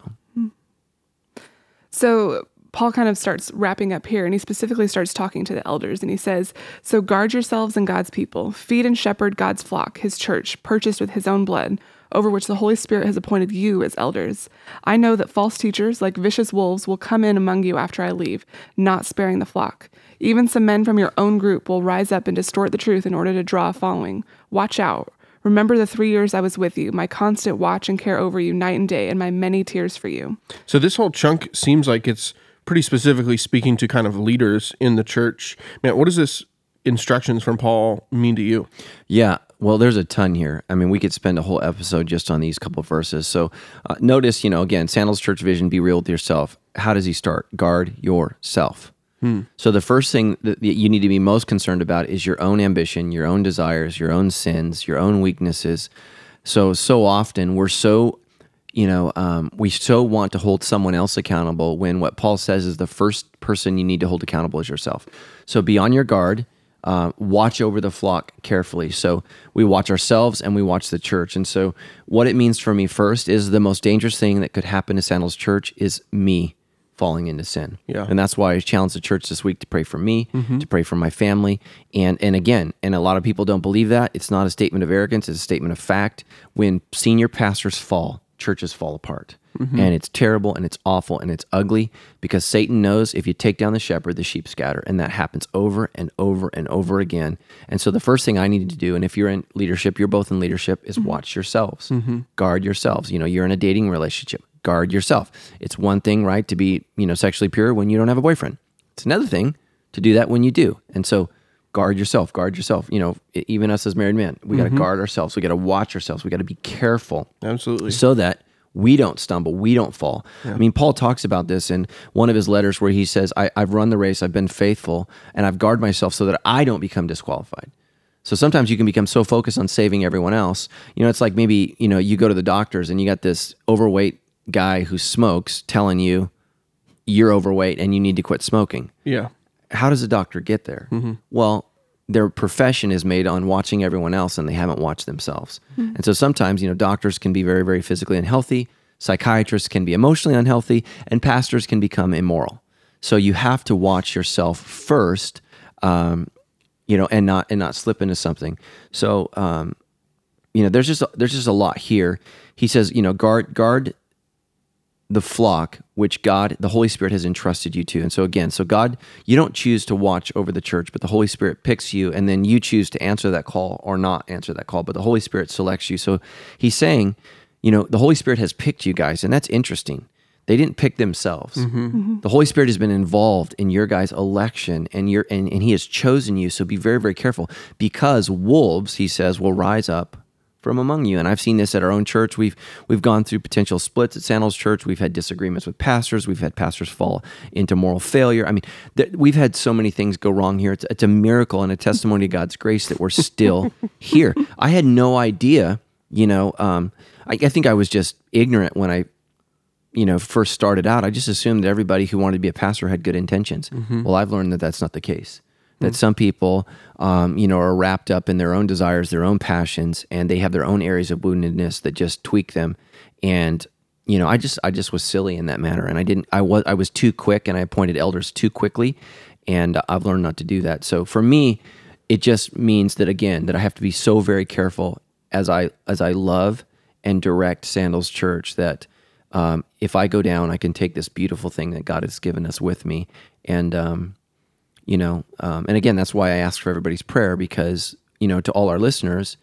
so Paul kind of starts wrapping up here, and he specifically starts talking to the elders, and he says, so guard yourselves and God's people, feed and shepherd God's flock, his church, purchased with his own blood, over which the Holy Spirit has appointed you as elders. I know that false teachers, like vicious wolves, will come in among you after I leave, not sparing the flock. Even some men from your own group will rise up and distort the truth in order to draw a following. Watch out. Remember the three years I was with you, my constant watch and care over you night and day, and my many tears for you. So this whole chunk seems like it's pretty specifically speaking to kind of leaders in the church. Man, what does this instructions from Paul mean to you? Yeah, well, there's a ton here. I mean, we could spend a whole episode just on these couple of verses. So uh, notice, you know, again, Sandals Church vision, be real with yourself. How does he start? Guard yourself. Hmm. So the first thing that you need to be most concerned about is your own ambition, your own desires, your own sins, your own weaknesses. So, so often we're so You know, um, we so want to hold someone else accountable when what Paul says is the first person you need to hold accountable is yourself. So be on your guard, uh, watch over the flock carefully. So we watch ourselves and we watch the church. And so what it means for me first is the most dangerous thing that could happen to Sandals Church is me falling into sin. Yeah. And that's why I challenged the church this week to pray for me, mm-hmm. to pray for my family. And and again, and a lot of people don't believe that. It's not a statement of arrogance, it's a statement of fact. When senior pastors fall, churches fall apart, mm-hmm. and it's terrible, and it's awful, and it's ugly, because Satan knows if you take down the shepherd, the sheep scatter, and that happens over and over and over again. And so the first thing I needed to do, and if you're in leadership, you're both in leadership, is mm-hmm. watch yourselves, mm-hmm. guard yourselves. You know, you're in a dating relationship, guard yourself. It's one thing, right, to be, you know, sexually pure when you don't have a boyfriend. It's another thing to do that when you do. And so guard yourself, guard yourself. You know, even us as married men, we got to mm-hmm. guard ourselves. We got to watch ourselves. We got to be careful. Absolutely. So that we don't stumble, we don't fall. Yeah. I mean, Paul talks about this in one of his letters where he says, I, I've run the race, I've been faithful, and I've guarded myself so that I don't become disqualified. So sometimes you can become so focused on saving everyone else. You know, it's like maybe, you know, you go to the doctors and you got this overweight guy who smokes telling you you're overweight and you need to quit smoking. Yeah. How does a doctor get there? Mm-hmm. Well, their profession is made on watching everyone else, and they haven't watched themselves. Mm-hmm. And so sometimes, you know, doctors can be very, very physically unhealthy, psychiatrists can be emotionally unhealthy, and pastors can become immoral. So you have to watch yourself first, um, you know, and not and not slip into something. So, um, you know, there's just a, there's just a lot here. He says, you know, guard guard the flock which God, the Holy Spirit, has entrusted you to. And so again, so God, you don't choose to watch over the church, but the Holy Spirit picks you, and then you choose to answer that call or not answer that call, but the Holy Spirit selects you. So he's saying, you know, the Holy Spirit has picked you guys, and that's interesting. They didn't pick themselves. Mm-hmm. Mm-hmm. The Holy Spirit has been involved in your guys' election, and your and, and he has chosen you. So be very, very careful, because wolves, he says, will rise up from among you. And I've seen this at our own church. We've we've gone through potential splits at Sandals Church. We've had disagreements with pastors. We've had pastors fall into moral failure. I mean, th- we've had so many things go wrong here. It's, it's a miracle and a testimony of God's grace that we're still here. I had no idea, you know, um, I, I think I was just ignorant when I, you know, first started out. I just assumed that everybody who wanted to be a pastor had good intentions. Mm-hmm. Well, I've learned that that's not the case. That mm-hmm. some people, um, you know, are wrapped up in their own desires, their own passions, and they have their own areas of woundedness that just tweak them. And you know, I just, I just was silly in that matter, and I didn't. I was, I was too quick, and I appointed elders too quickly, and I've learned not to do that. So for me, it just means that again, that I have to be so very careful as I, as I love and direct Sandals Church that. Um, if I go down, I can take this beautiful thing that God has given us with me. And, um, you know, um, and again, that's why I ask for everybody's prayer, because, you know, to all our listeners,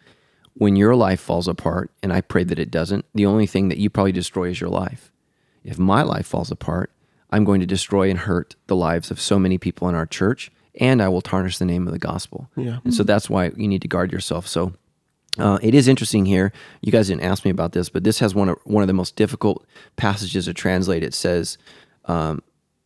when your life falls apart, and I pray that it doesn't, the only thing that you probably destroy is your life. If my life falls apart, I'm going to destroy and hurt the lives of so many people in our church, and I will tarnish the name of the gospel. Yeah. And so that's why you need to guard yourself. So Uh, it is interesting here. You guys didn't ask me about this, but this has one of one of the most difficult passages to translate. It says um,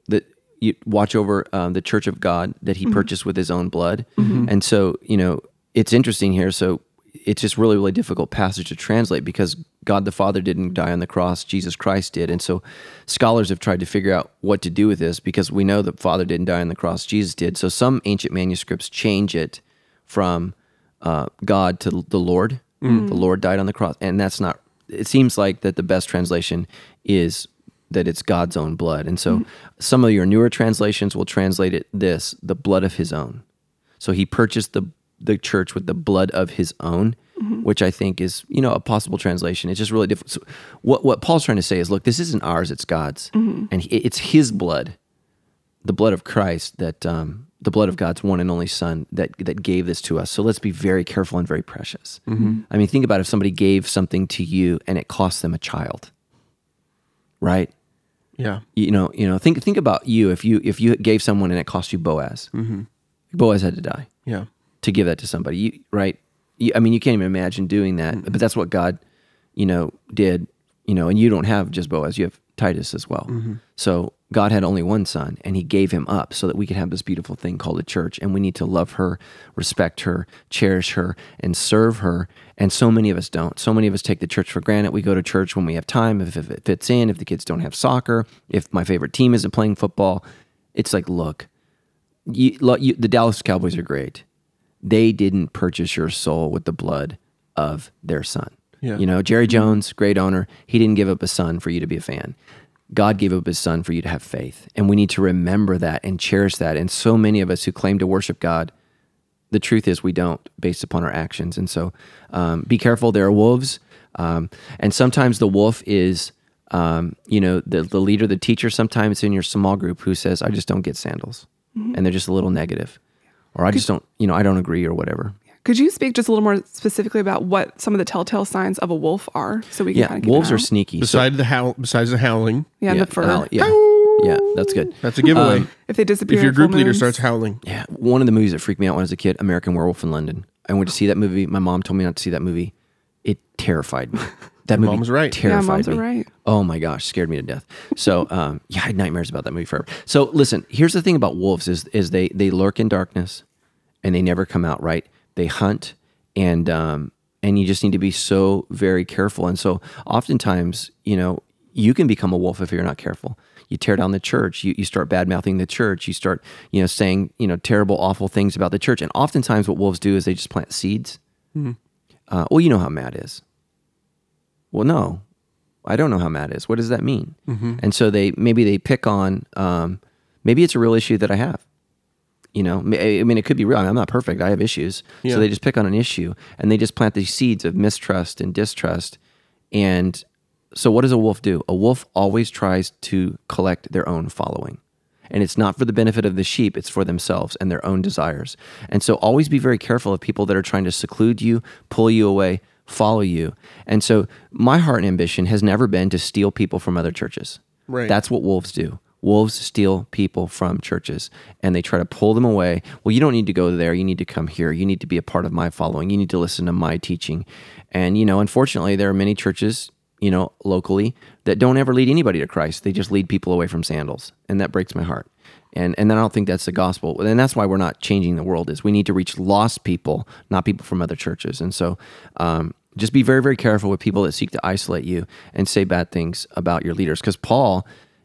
that you watch over um, the church of God that he mm-hmm. purchased with his own blood. Mm-hmm. And so, you know, it's interesting here. So it's just really, really difficult passage to translate, because God the Father didn't die on the cross. Jesus Christ did. And so scholars have tried to figure out what to do with this, because we know the Father didn't die on the cross. Jesus did. So some ancient manuscripts change it from Uh, God to the Lord. Mm. The Lord died on the cross. And that's not, it seems like that the best translation is that it's God's own blood. And so mm. some of your newer translations will translate it this, the blood of his own. So he purchased the the church with the blood of his own, mm-hmm. which I think is, you know, a possible translation. It's just really different. So what, what Paul's trying to say is, look, this isn't ours, it's God's. Mm-hmm. And he, it's his blood, the blood of Christ that... Um, the blood of God's one and only Son that that gave this to us. So let's be very careful and very precious. Mm-hmm. I mean, think about if somebody gave something to you and it cost them a child, right? Yeah. You know, you know. Think think about you if you if you gave someone and it cost you Boaz. Mm-hmm. Boaz had to die. Yeah. To give that to somebody, you, right? You, I mean, you can't even imagine doing that, mm-hmm. but that's what God, you know, did. You know, and you don't have just Boaz; you have Titus as well. Mm-hmm. So God had only one son, and he gave him up so that we could have this beautiful thing called a church, and we need to love her, respect her, cherish her, and serve her, and so many of us don't. So many of us take the church for granted. We go to church when we have time, if, if it fits in, if the kids don't have soccer, if my favorite team isn't playing football. It's like, look, you, look you, the Dallas Cowboys are great. They didn't purchase your soul with the blood of their son. Yeah. You know, Jerry Jones, great owner, he didn't give up his son for you to be a fan. God gave up his son for you to have faith. And we need to remember that and cherish that. And so many of us who claim to worship God, the truth is we don't, based upon our actions. And so um, be careful, there are wolves. Um, and sometimes the wolf is, um, you know, the, the leader, the teacher, sometimes in your small group who says, I just don't get sandals. Mm-hmm. And they're just a little negative. Or I just don't, you know, I don't agree or whatever. Could you speak just a little more specifically about what some of the telltale signs of a wolf are, so we can yeah, kind of keep wolves it out? Are sneaky. Besides so, the howl, besides the howling, yeah, yeah the fur, howl, yeah, yeah, that's good. That's a giveaway. Um, if they disappear, if your group leader starts howling, yeah. One of the movies that freaked me out when I was a kid, American Werewolf in London. I went to see that movie. My mom told me not to see that movie. It terrified me. That movie mom's right. terrified yeah, mom's me. Right. Oh my gosh, scared me to death. So um, yeah, I had nightmares about that movie forever. So listen, here's the thing about wolves: is is they they lurk in darkness, and they never come out right. They hunt, and um, and you just need to be so very careful. And so oftentimes, you know, you can become a wolf if you're not careful. You tear down the church. You, you start bad-mouthing the church. You start, you know, saying, you know, terrible, awful things about the church. And oftentimes what wolves do is they just plant seeds. Mm-hmm. Uh, well, you know how Matt is. Well, no, I don't know how Matt is. What does that mean? Mm-hmm. And so they maybe they pick on, um, maybe it's a real issue that I have. You know, I mean, it could be real. I mean, I'm not perfect. I have issues. Yeah. So they just pick on an issue, and they just plant these seeds of mistrust and distrust. And so what does a wolf do? A wolf always tries to collect their own following. And it's not for the benefit of the sheep. It's for themselves and their own desires. And so always be very careful of people that are trying to seclude you, pull you away, follow you. And so my heart and ambition has never been to steal people from other churches. Right. That's what wolves do. Wolves steal people from churches, and they try to pull them away. Well, you don't need to go there. You need to come here. You need to be a part of my following. You need to listen to my teaching. And, you know, unfortunately, there are many churches, you know, locally that don't ever lead anybody to Christ. They just lead people away from sandals, and that breaks my heart. And and I don't think that's the gospel. And that's why we're not changing the world, is we need to reach lost people, not people from other churches. And so um, just be very, very careful with people that seek to isolate you and say bad things about your leaders. Because Paul...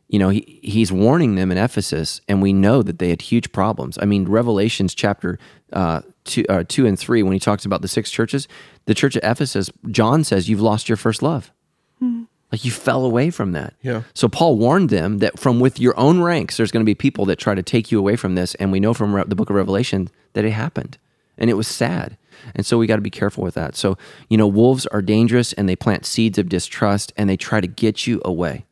You know, he, he's warning them in Ephesus, and we know that they had huge problems. I mean, Revelations chapter uh, two, uh, two and three, when he talks about the six churches, the church at Ephesus, John says, you've lost your first love. Mm-hmm. Like, you fell away from that. Yeah. So Paul warned them that from with your own ranks, there's going to be people that try to take you away from this, and we know from Re- the book of Revelation that it happened, and it was sad. And so we got to be careful with that. So, you know, wolves are dangerous, and they plant seeds of distrust, and they try to get you away.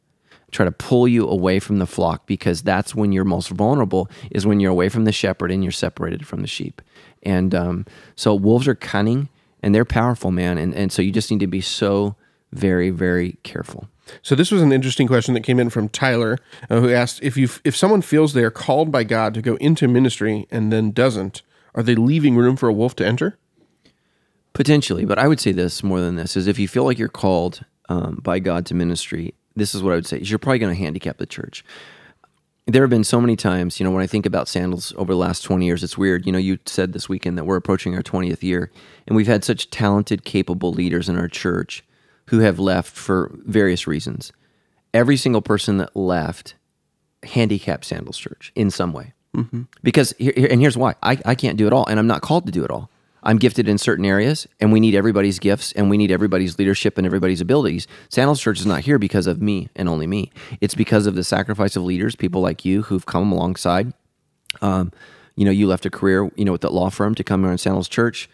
Try to pull you away from the flock, because that's when you're most vulnerable, is when you're away from the shepherd and you're separated from the sheep. And um, so wolves are cunning, and they're powerful, man. And and so you just need to be so very, very careful. So this was an interesting question that came in from Tyler, uh, who asked, if you if someone feels they are called by God to go into ministry and then doesn't, are they leaving room for a wolf to enter? Potentially, but I would say this more than this, is if you feel like you're called um, by God to ministry, this is what I would say, is you're probably going to handicap the church. There have been so many times, you know, when I think about Sandals over the last twenty years, it's weird. You know, you said this weekend that we're approaching our twentieth year, and we've had such talented, capable leaders in our church who have left for various reasons. Every single person that left handicapped Sandals Church in some way. Mm-hmm. Because, and here's why, I, I can't do it all, and I'm not called to do it all. I'm gifted in certain areas, and we need everybody's gifts, and we need everybody's leadership and everybody's abilities. Sandals Church is not here because of me and only me. It's because of the sacrifice of leaders, people like you who've come alongside. Um, you know, you left a career, you know, at that law firm to come here in Sandals Church.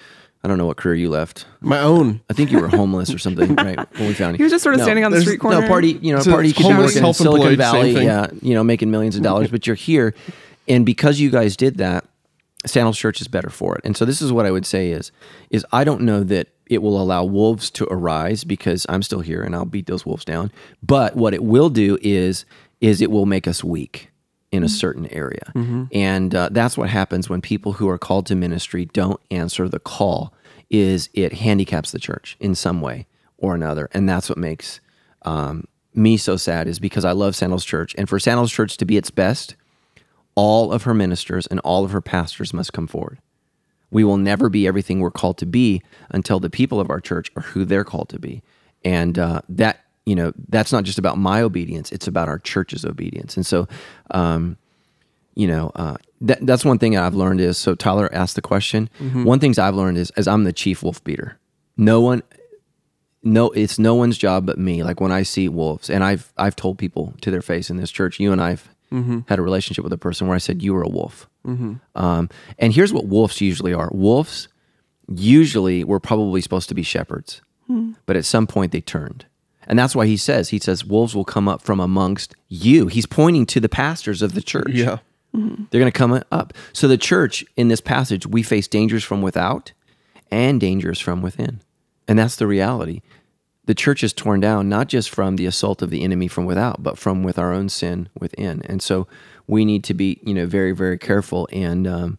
I don't know what career you left. My own. I think you were homeless or something, right? When we found you, you were just sort of no, standing on the street corner. No party, you know, so party. You could be working in Silicon Valley, yeah, you know, making millions of dollars, but you're here, and because you guys did that, Sandals Church is better for it. And so this is what I would say is, is I don't know that it will allow wolves to arise, because I'm still here and I'll beat those wolves down. But what it will do is, is it will make us weak in a certain area. Mm-hmm. And uh, that's what happens when people who are called to ministry don't answer the call, is it handicaps the church in some way or another. And that's what makes um, me so sad, is because I love Sandals Church. And for Sandals Church to be its best, all of her ministers and all of her pastors must come forward. We will never be everything we're called to be until the people of our church are who they're called to be. And uh, that, you know, that's not just about my obedience, it's about our church's obedience. And so, um, you know, uh, that, that's one thing I've learned is, so Tyler asked the question, mm-hmm. one thing I've learned is, is I'm the chief wolf beater. No one... No, it's no one's job but me. Like when I see wolves, and I've I've told people to their face in this church, you and I've mm-hmm. had a relationship with a person where I said, you were a wolf. Mm-hmm. Um, and here's what wolves usually are. Wolves usually were probably supposed to be shepherds, mm-hmm. but at some point they turned. And that's why he says, he says, wolves will come up from amongst you. He's pointing to the pastors of the church. Yeah, mm-hmm. They're going to come up. So the church in this passage, we face dangers from without and dangers from within. And that's the reality. The church is torn down, not just from the assault of the enemy from without, but from with our own sin within. And so we need to be, you know, very, very careful. And um,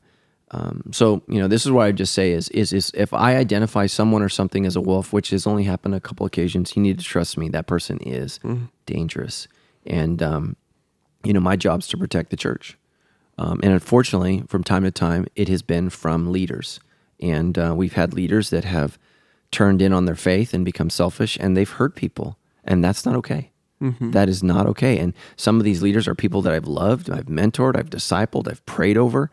um, so, you know, this is what I just say is, is, is if I identify someone or something as a wolf, which has only happened a couple occasions, you need to trust me, that person is mm-hmm. dangerous. And, um, you know, my job is to protect the church. Um, and unfortunately, from time to time, it has been from leaders. And uh, we've had leaders that have turned in on their faith and become selfish, and they've hurt people, and that's not okay. Mm-hmm. That is not okay. And some of these leaders are people that I've loved, I've mentored, I've discipled, I've prayed over,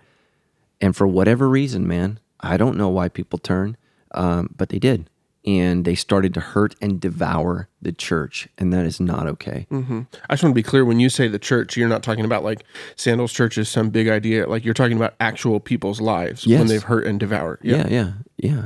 and for whatever reason, man, I don't know why people turn, um, but they did, and they started to hurt and devour the church, and that is not okay. Mm-hmm. I just want to be clear, when you say the church, you're not talking about like Sandals Church is some big idea, like you're talking about actual people's lives yes. when they've hurt and devoured. Yeah, yeah, yeah. yeah.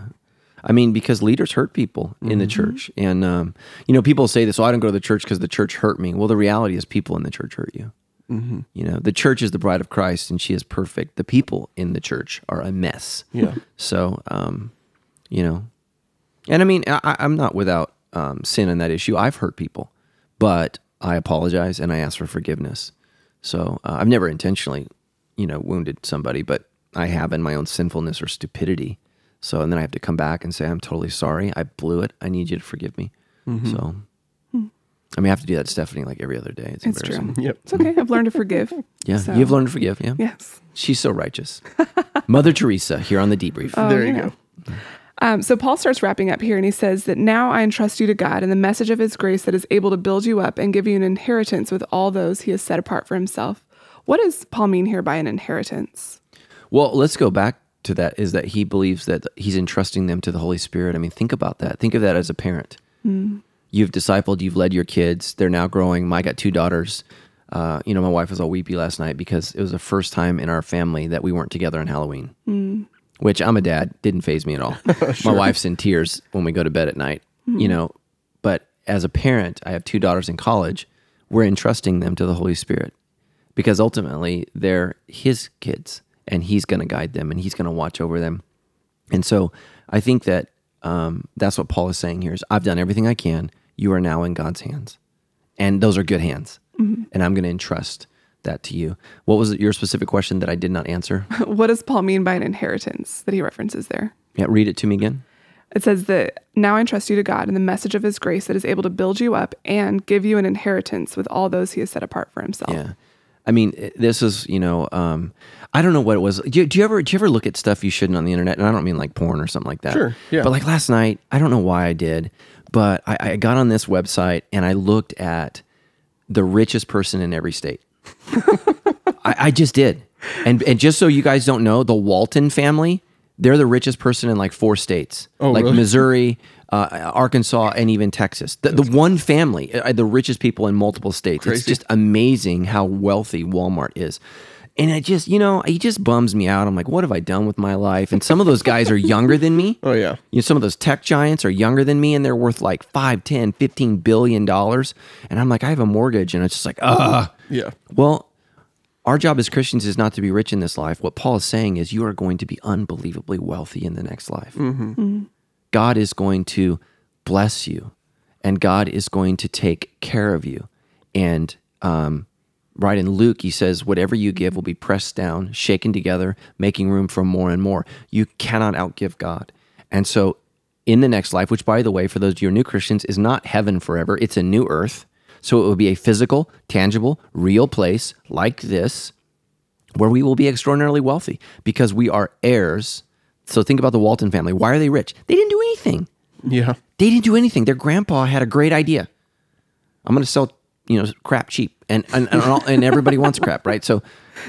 I mean, because leaders hurt people in mm-hmm. the church. And, um, you know, people say this, oh, I don't go to the church because the church hurt me. Well, the reality is people in the church hurt you. Mm-hmm. You know, the church is the bride of Christ, and she is perfect. The people in the church are a mess. Yeah. So, um, you know, and I mean, I, I'm not without um, sin in that issue. I've hurt people, but I apologize and I ask for forgiveness. So uh, I've never intentionally, you know, wounded somebody, but I have in my own sinfulness or stupidity. So, and then I have to come back and say, I'm totally sorry. I blew it. I need you to forgive me. Mm-hmm. So, hmm. I mean, I have to do that, Stephanie, like every other day. It's, it's embarrassing. True. Yep. It's okay. I've learned to forgive. Yeah. So. You've learned to forgive. Yeah. Yes. She's so righteous. Mother Teresa here on The Debrief. Oh, there you yeah. go. Um, so Paul starts wrapping up here and he says that now I entrust you to God and the message of his grace that is able to build you up and give you an inheritance with all those he has set apart for himself. What does Paul mean here by an inheritance? Well, let's go back to that, is that he believes that he's entrusting them to the Holy Spirit. I mean, think about that. Think of that as a parent. Mm. You've discipled, you've led your kids. They're now growing. I got two daughters. Uh, you know, my wife was all weepy last night because it was the first time in our family that we weren't together on Halloween. Mm. Which I'm a dad, didn't faze me at all. Sure. My wife's in tears when we go to bed at night, mm-hmm. you know. But as a parent, I have two daughters in college. We're entrusting them to the Holy Spirit because ultimately they're his kids and he's going to guide them and he's going to watch over them. And so I think that um, that's what Paul is saying here is I've done everything I can. You are now in God's hands. And those are good hands. Mm-hmm. And I'm going to entrust that to you. What was your specific question that I did not answer? What does Paul mean by an inheritance that he references there? Yeah, read it to me again. It says that now I entrust you to God and the message of his grace that is able to build you up and give you an inheritance with all those he has set apart for himself. Yeah. I mean, this is, you know, um, I don't know what it was. Do you, do you ever do you ever look at stuff you shouldn't on the internet? And I don't mean like porn or something like that. Sure, yeah. But like last night, I don't know why I did, but I, I got on this website and I looked at the richest person in every state. I, I just did. And and just so you guys don't know, the Walton family, they're the richest person in like four states. Oh, like really? Missouri, uh, Arkansas, and even Texas. The, the one family, uh, the richest people in multiple states. Crazy. It's just amazing how wealthy Walmart is. And I just, you know, he just bums me out. I'm like, what have I done with my life? And some of those guys are younger than me. Oh, yeah. You know, some of those tech giants are younger than me, and they're worth like five, ten, fifteen billion dollars. And I'm like, I have a mortgage. And it's just like, uh yeah. Well, our job as Christians is not to be rich in this life. What Paul is saying is you are going to be unbelievably wealthy in the next life. Mm-hmm. Mm-hmm. God is going to bless you, and God is going to take care of you. And, um... right in Luke, he says, whatever you give will be pressed down, shaken together, making room for more and more. You cannot outgive God. And so in the next life, which by the way, for those of you who are new Christians, is not heaven forever, it's a new earth. So it will be a physical, tangible, real place like this where we will be extraordinarily wealthy because we are heirs. So think about the Walton family. Why are they rich? They didn't do anything. Yeah. They didn't do anything. Their grandpa had a great idea. I'm going to sell you know, crap cheap, and and and, all, and everybody wants crap, right? So,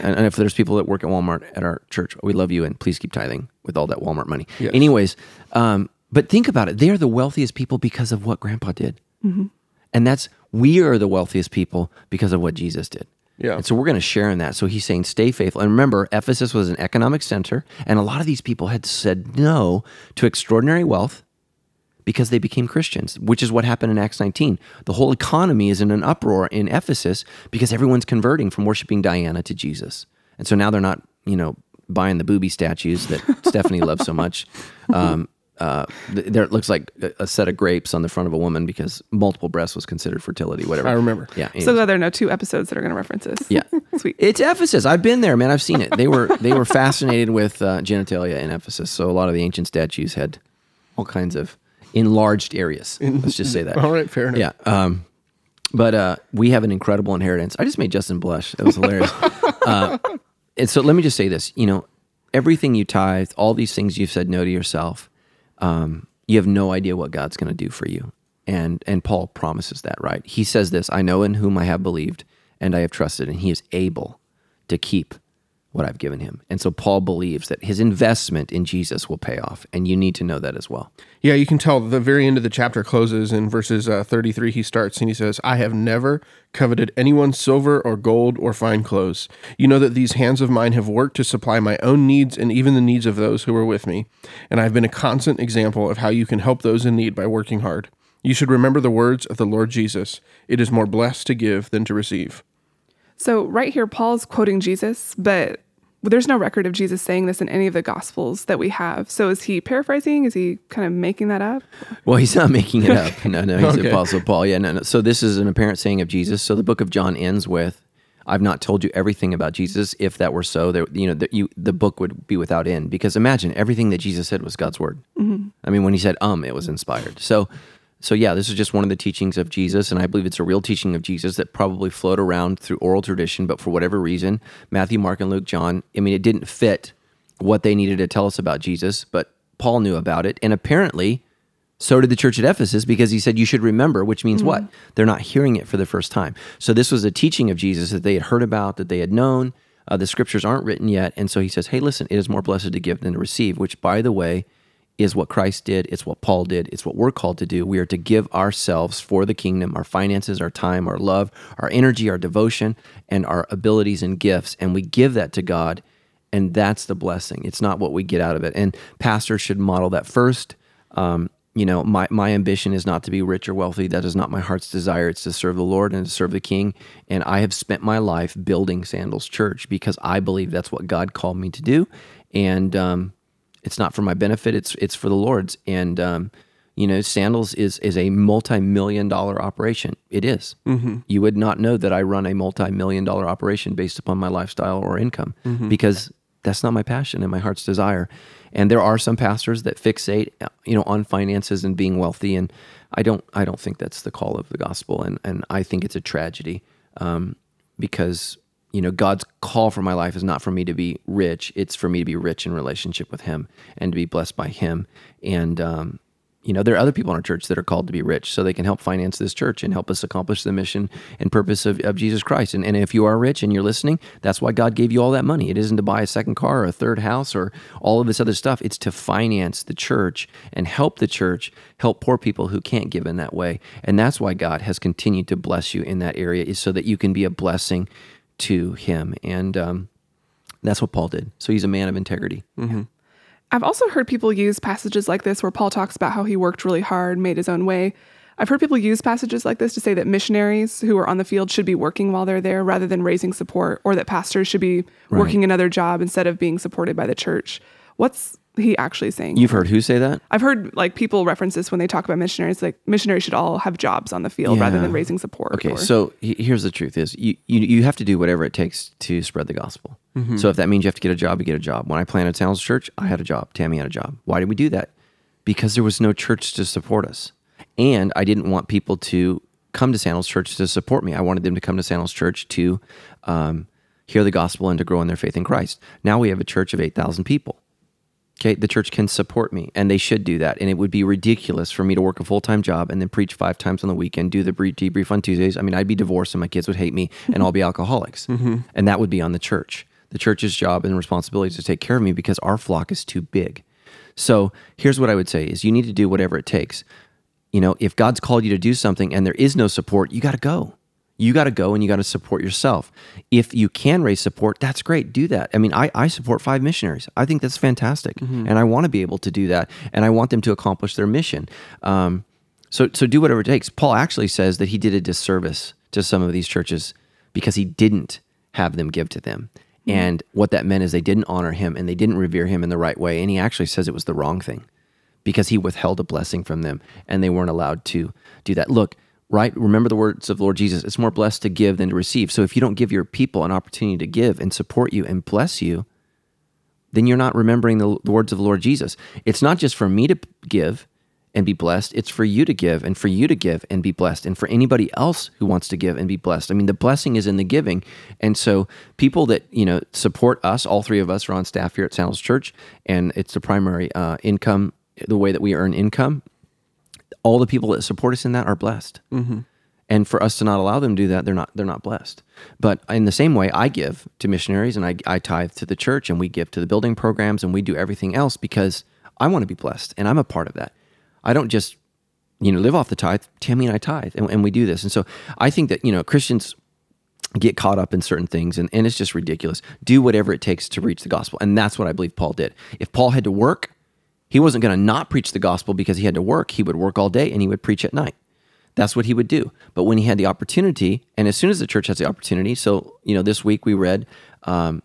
and, and if there's people that work at Walmart at our church, we love you, and please keep tithing with all that Walmart money. Yes. Anyways, um, but think about it. They are the wealthiest people because of what Grandpa did. Mm-hmm. And that's, we are the wealthiest people because of what Jesus did. Yeah. And so we're going to share in that. So he's saying, stay faithful. And remember, Ephesus was an economic center, and a lot of these people had said no to extraordinary wealth, because they became Christians, which is what happened in Acts nineteen. The whole economy is in an uproar in Ephesus because everyone's converting from worshiping Diana to Jesus. And so now they're not, you know, buying the booby statues that Stephanie loves so much. Um, uh, there it looks like a set of grapes on the front of a woman because multiple breasts was considered fertility, whatever. I remember. Yeah. Anyways. So there are no two episodes that are going to reference this. Yeah. Sweet. It's Ephesus. I've been there, man. I've seen it. They were, they were fascinated with uh, genitalia in Ephesus. So a lot of the ancient statues had all kinds of enlarged areas. Let's just say that. All right, fair enough. Yeah, um, but uh, we have an incredible inheritance. I just made Justin blush. That was hilarious. uh, and so let me just say this. You know, everything you tithe, all these things you've said no to yourself, um, you have no idea what God's going to do for you. And and Paul promises that, right? He says this, I know in whom I have believed and I have trusted, and he is able to keep what I've given him. And so Paul believes that his investment in Jesus will pay off, and you need to know that as well. Yeah, you can tell the very end of the chapter closes in verses uh, thirty-three, he starts and he says, I have never coveted anyone's silver or gold or fine clothes. You know that these hands of mine have worked to supply my own needs and even the needs of those who were with me. And I've been a constant example of how you can help those in need by working hard. You should remember the words of the Lord Jesus. It is more blessed to give than to receive. So right here, Paul's quoting Jesus, but There's no record of Jesus saying this in any of the Gospels that we have. So is he paraphrasing? Is he kind of making that up? Well, he's not making it up. No, no, he's okay. Apostle Paul. Yeah, no, no. So this is an apparent saying of Jesus. So the book of John ends with, I've not told you everything about Jesus. If that were so, there, you know, the, you, the book would be without end. Because imagine, everything that Jesus said was God's word. Mm-hmm. I mean, when he said, um, it was inspired. So, so yeah, this is just one of the teachings of Jesus, and I believe it's a real teaching of Jesus that probably flowed around through oral tradition, but for whatever reason, Matthew, Mark, and Luke, John, I mean, it didn't fit what they needed to tell us about Jesus, but Paul knew about it, and apparently, so did the church at Ephesus, because he said, you should remember, which means mm-hmm. what? They're not hearing it for the first time. So this was a teaching of Jesus that they had heard about, that they had known. Uh, the scriptures aren't written yet, and so he says, hey, listen, it is more blessed to give than to receive, which, by the way, is what Christ did, it's what Paul did, it's what we're called to do. We are to give ourselves for the kingdom, our finances, our time, our love, our energy, our devotion, and our abilities and gifts, and we give that to God, and that's the blessing. It's not what we get out of it, and pastors should model that first. Um, you know, my, my ambition is not to be rich or wealthy. That is not my heart's desire. It's to serve the Lord and to serve the King, and I have spent my life building Sandals Church because I believe that's what God called me to do, and um it's not for my benefit, it's it's for the Lord's. And, um, you know, Sandals is is a multi-million dollar operation. It is. Mm-hmm. You would not know that I run a multi-million dollar operation based upon my lifestyle or income, mm-hmm. because that's not my passion and my heart's desire. And there are some pastors that fixate, you know, on finances and being wealthy, and I don't I don't think that's the call of the gospel, and, and I think it's a tragedy, um, because... You know, God's call for my life is not for me to be rich. It's for me to be rich in relationship with Him and to be blessed by Him. And, um, you know, there are other people in our church that are called to be rich so they can help finance this church and help us accomplish the mission and purpose of, of Jesus Christ. And, and if you are rich and you're listening, that's why God gave you all that money. It isn't to buy a second car or a third house or all of this other stuff. It's to finance the church and help the church, help poor people who can't give in that way. And that's why God has continued to bless you in that area, is so that you can be a blessing to Him, and um, that's what Paul did. So he's a man of integrity. Mm-hmm. I've also heard people use passages like this where Paul talks about how he worked really hard, made his own way. I've heard people use passages like this to say that missionaries who are on the field should be working while they're there rather than raising support, or that pastors should be working right. another job instead of being supported by the church. What's he actually saying? You've heard who say that? I've heard like people reference this when they talk about missionaries, like missionaries should all have jobs on the field yeah. rather than raising support. Okay, or... so here's the truth is you, you you have to do whatever it takes to spread the gospel. Mm-hmm. So if that means you have to get a job, you get a job. When I planted Sandals Church, I had a job. Tammy had a job. Why did we do that? Because there was no church to support us. And I didn't want people to come to Sandals Church to support me. I wanted them to come to Sandals Church to um, hear the gospel and to grow in their faith in Christ. Now we have a church of eight thousand people. Okay, the church can support me, and they should do that. And it would be ridiculous for me to work a full-time job and then preach five times on the weekend, do the debrief on Tuesdays. I mean, I'd be divorced, and my kids would hate me, and I'll be alcoholics. Mm-hmm. And that would be on the church. The church's job and responsibility is to take care of me because our flock is too big. So here's what I would say is you need to do whatever it takes. You know, if God's called you to do something and there is no support, you got to go. You got to go and you got to support yourself. If you can raise support, that's great. Do that. I mean, I, I support five missionaries. I think that's fantastic. Mm-hmm. And I want to be able to do that. And I want them to accomplish their mission. Um, so, so do whatever it takes. Paul actually says that he did a disservice to some of these churches because he didn't have them give to them. Mm-hmm. And what that meant is they didn't honor him and they didn't revere him in the right way. And he actually says it was the wrong thing because he withheld a blessing from them and they weren't allowed to do that. Look, right? Remember the words of Lord Jesus, it's more blessed to give than to receive. So if you don't give your people an opportunity to give and support you and bless you, then you're not remembering the, the words of the Lord Jesus. It's not just for me to give and be blessed, it's for you to give and for you to give and be blessed and for anybody else who wants to give and be blessed. I mean, the blessing is in the giving. And so people that, you know, support us, all three of us are on staff here at Sandals Church, and it's the primary uh, income, the way that we earn income. All the people that support us in that are blessed. Mm-hmm. And for us to not allow them to do that, they're not they're not blessed. But in the same way, I give to missionaries and I, I tithe to the church and we give to the building programs and we do everything else because I want to be blessed and I'm a part of that. I don't just, you know, live off the tithe. Tammy and I tithe and, and we do this. And so I think that, you know, Christians get caught up in certain things and, and it's just ridiculous. Do whatever it takes to reach the gospel. And that's what I believe Paul did. If Paul had to work, he wasn't going to not preach the gospel because he had to work. He would work all day and he would preach at night. That's what he would do. But when he had the opportunity, and as soon as the church has the opportunity, so, you know, this week we read um,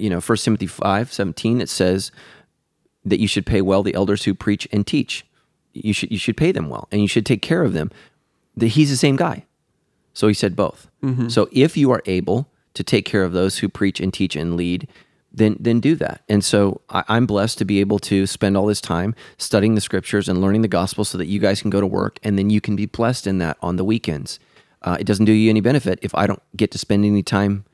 you know, First Timothy five seventeen, it says that you should pay well the elders who preach and teach. You should you should pay them well, and you should take care of them. The, he's the same guy. So he said both. Mm-hmm. So if you are able to take care of those who preach and teach and lead, then then do that. And so I, I'm blessed to be able to spend all this time studying the scriptures and learning the gospel so that you guys can go to work, and then you can be blessed in that on the weekends. Uh, it doesn't do you any benefit if I don't get to spend any time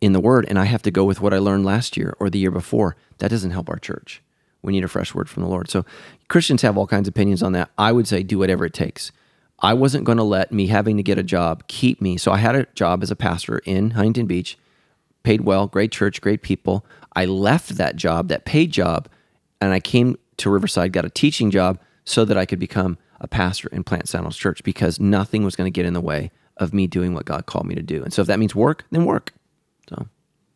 in the Word and I have to go with what I learned last year or the year before. That doesn't help our church. We need a fresh word from the Lord. So Christians have all kinds of opinions on that. I would say do whatever it takes. I wasn't going to let me having to get a job keep me. So I had a job as a pastor in Huntington Beach, paid well, great church, great people. I left that job, that paid job, and I came to Riverside, got a teaching job so that I could become a pastor and plant Sandals Church, because nothing was going to get in the way of me doing what God called me to do. And so if that means work, then work. So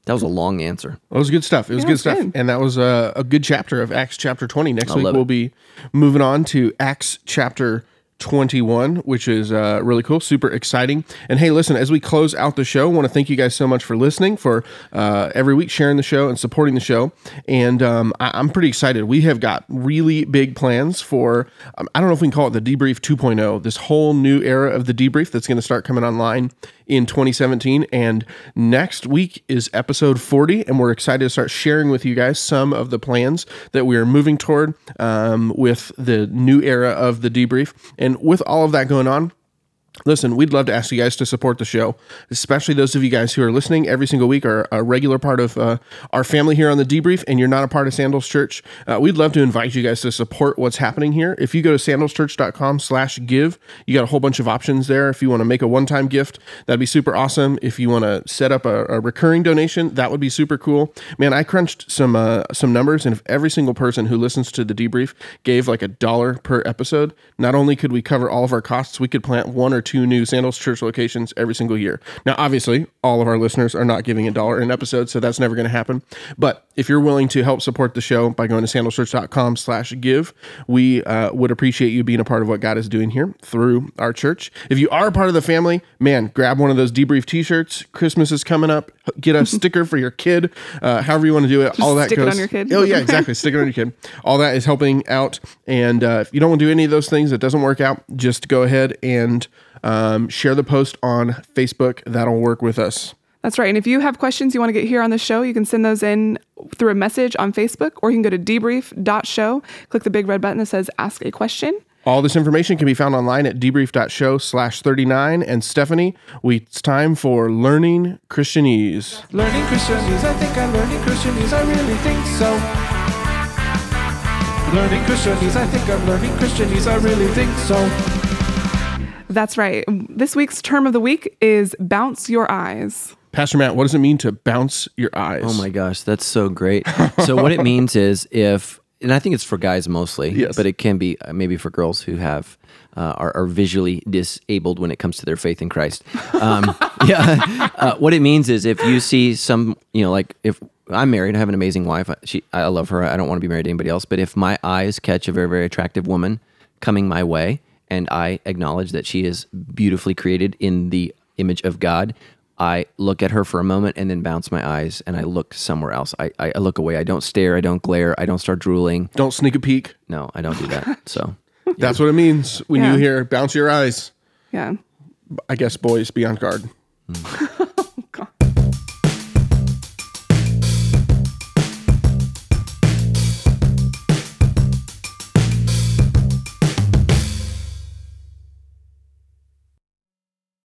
that was a long answer. Well, it was good stuff. It was yeah, good stuff. Good. And that was a, a good chapter of Acts chapter twenty. Next I week we'll it. be moving on to Acts chapter twenty-one, which is uh, really cool, super exciting. And hey, listen, as we close out the show, I want to thank you guys so much for listening, for uh, every week sharing the show and supporting the show. And um, I- I'm pretty excited. We have got really big plans for, um, I don't know if we can call it the Debrief two point oh, this whole new era of the Debrief that's going to start coming online in twenty seventeen. And next week is episode forty, and we're excited to start sharing with you guys some of the plans that we are moving toward um, with the new era of the Debrief. And And with all of that going on, listen, we'd love to ask you guys to support the show, especially those of you guys who are listening every single week, are a regular part of uh, our family here on The Debrief, and you're not a part of Sandals Church. Uh, we'd love to invite you guys to support what's happening here. If you go to sandals church dot com slash give, you got a whole bunch of options there. If you want to make a one-time gift, that'd be super awesome. If you want to set up a, a recurring donation, that would be super cool. Man, I crunched some uh, some numbers, and if every single person who listens to The Debrief gave like a dollar per episode, not only could we cover all of our costs, we could plant one or two new Sandals Church locations every single year. Now, obviously, all of our listeners are not giving a dollar an episode, so that's never going to happen. But if you're willing to help support the show by going to sandals church dot com slash give, we uh, would appreciate you being a part of what God is doing here through our church. If you are a part of the family, man, grab one of those Debrief t-shirts. Christmas is coming up. Get a sticker for your kid. Uh, however you want to do it. Just all that stick goes. Stick it on your kid. Oh, yeah, exactly. Stick it on your kid. All that is helping out. And uh, if you don't want to do any of those things, it doesn't work out, just go ahead and Um, share the post on Facebook. That'll work with us. That's right. And if you have questions you want to get here on the show, you can send those in through a message on Facebook, or you can go to debrief dot show, click the big red button that says ask a question. All this information can be found online at debrief.show slash 39. And Stephanie, we, it's time for Learning Christianese. Learning Christianese. I think I'm learning Christianese. I really think so. Learning Christianese. I think I'm learning Christianese. I really think so. That's right. This week's term of the week is bounce your eyes. Pastor Matt, what does it mean to bounce your eyes? Oh my gosh, that's so great. So what it means is if, and I think it's for guys mostly, yes, but it can be maybe for girls who have uh, are, are visually disabled when it comes to their faith in Christ. Um, yeah. Uh, what it means is if you see some, you know, like if I'm married, I have an amazing wife. She, I love her. I don't want to be married to anybody else. But if my eyes catch a very, very attractive woman coming my way, and I acknowledge that she is beautifully created in the image of God, I look at her for a moment and then bounce my eyes and I look somewhere else. I, I look away. I don't stare. I don't glare. I don't start drooling. Don't sneak a peek. No, I don't do that. So yeah. That's what it means when yeah. you hear bounce your eyes. Yeah. I guess boys, be on guard. Mm.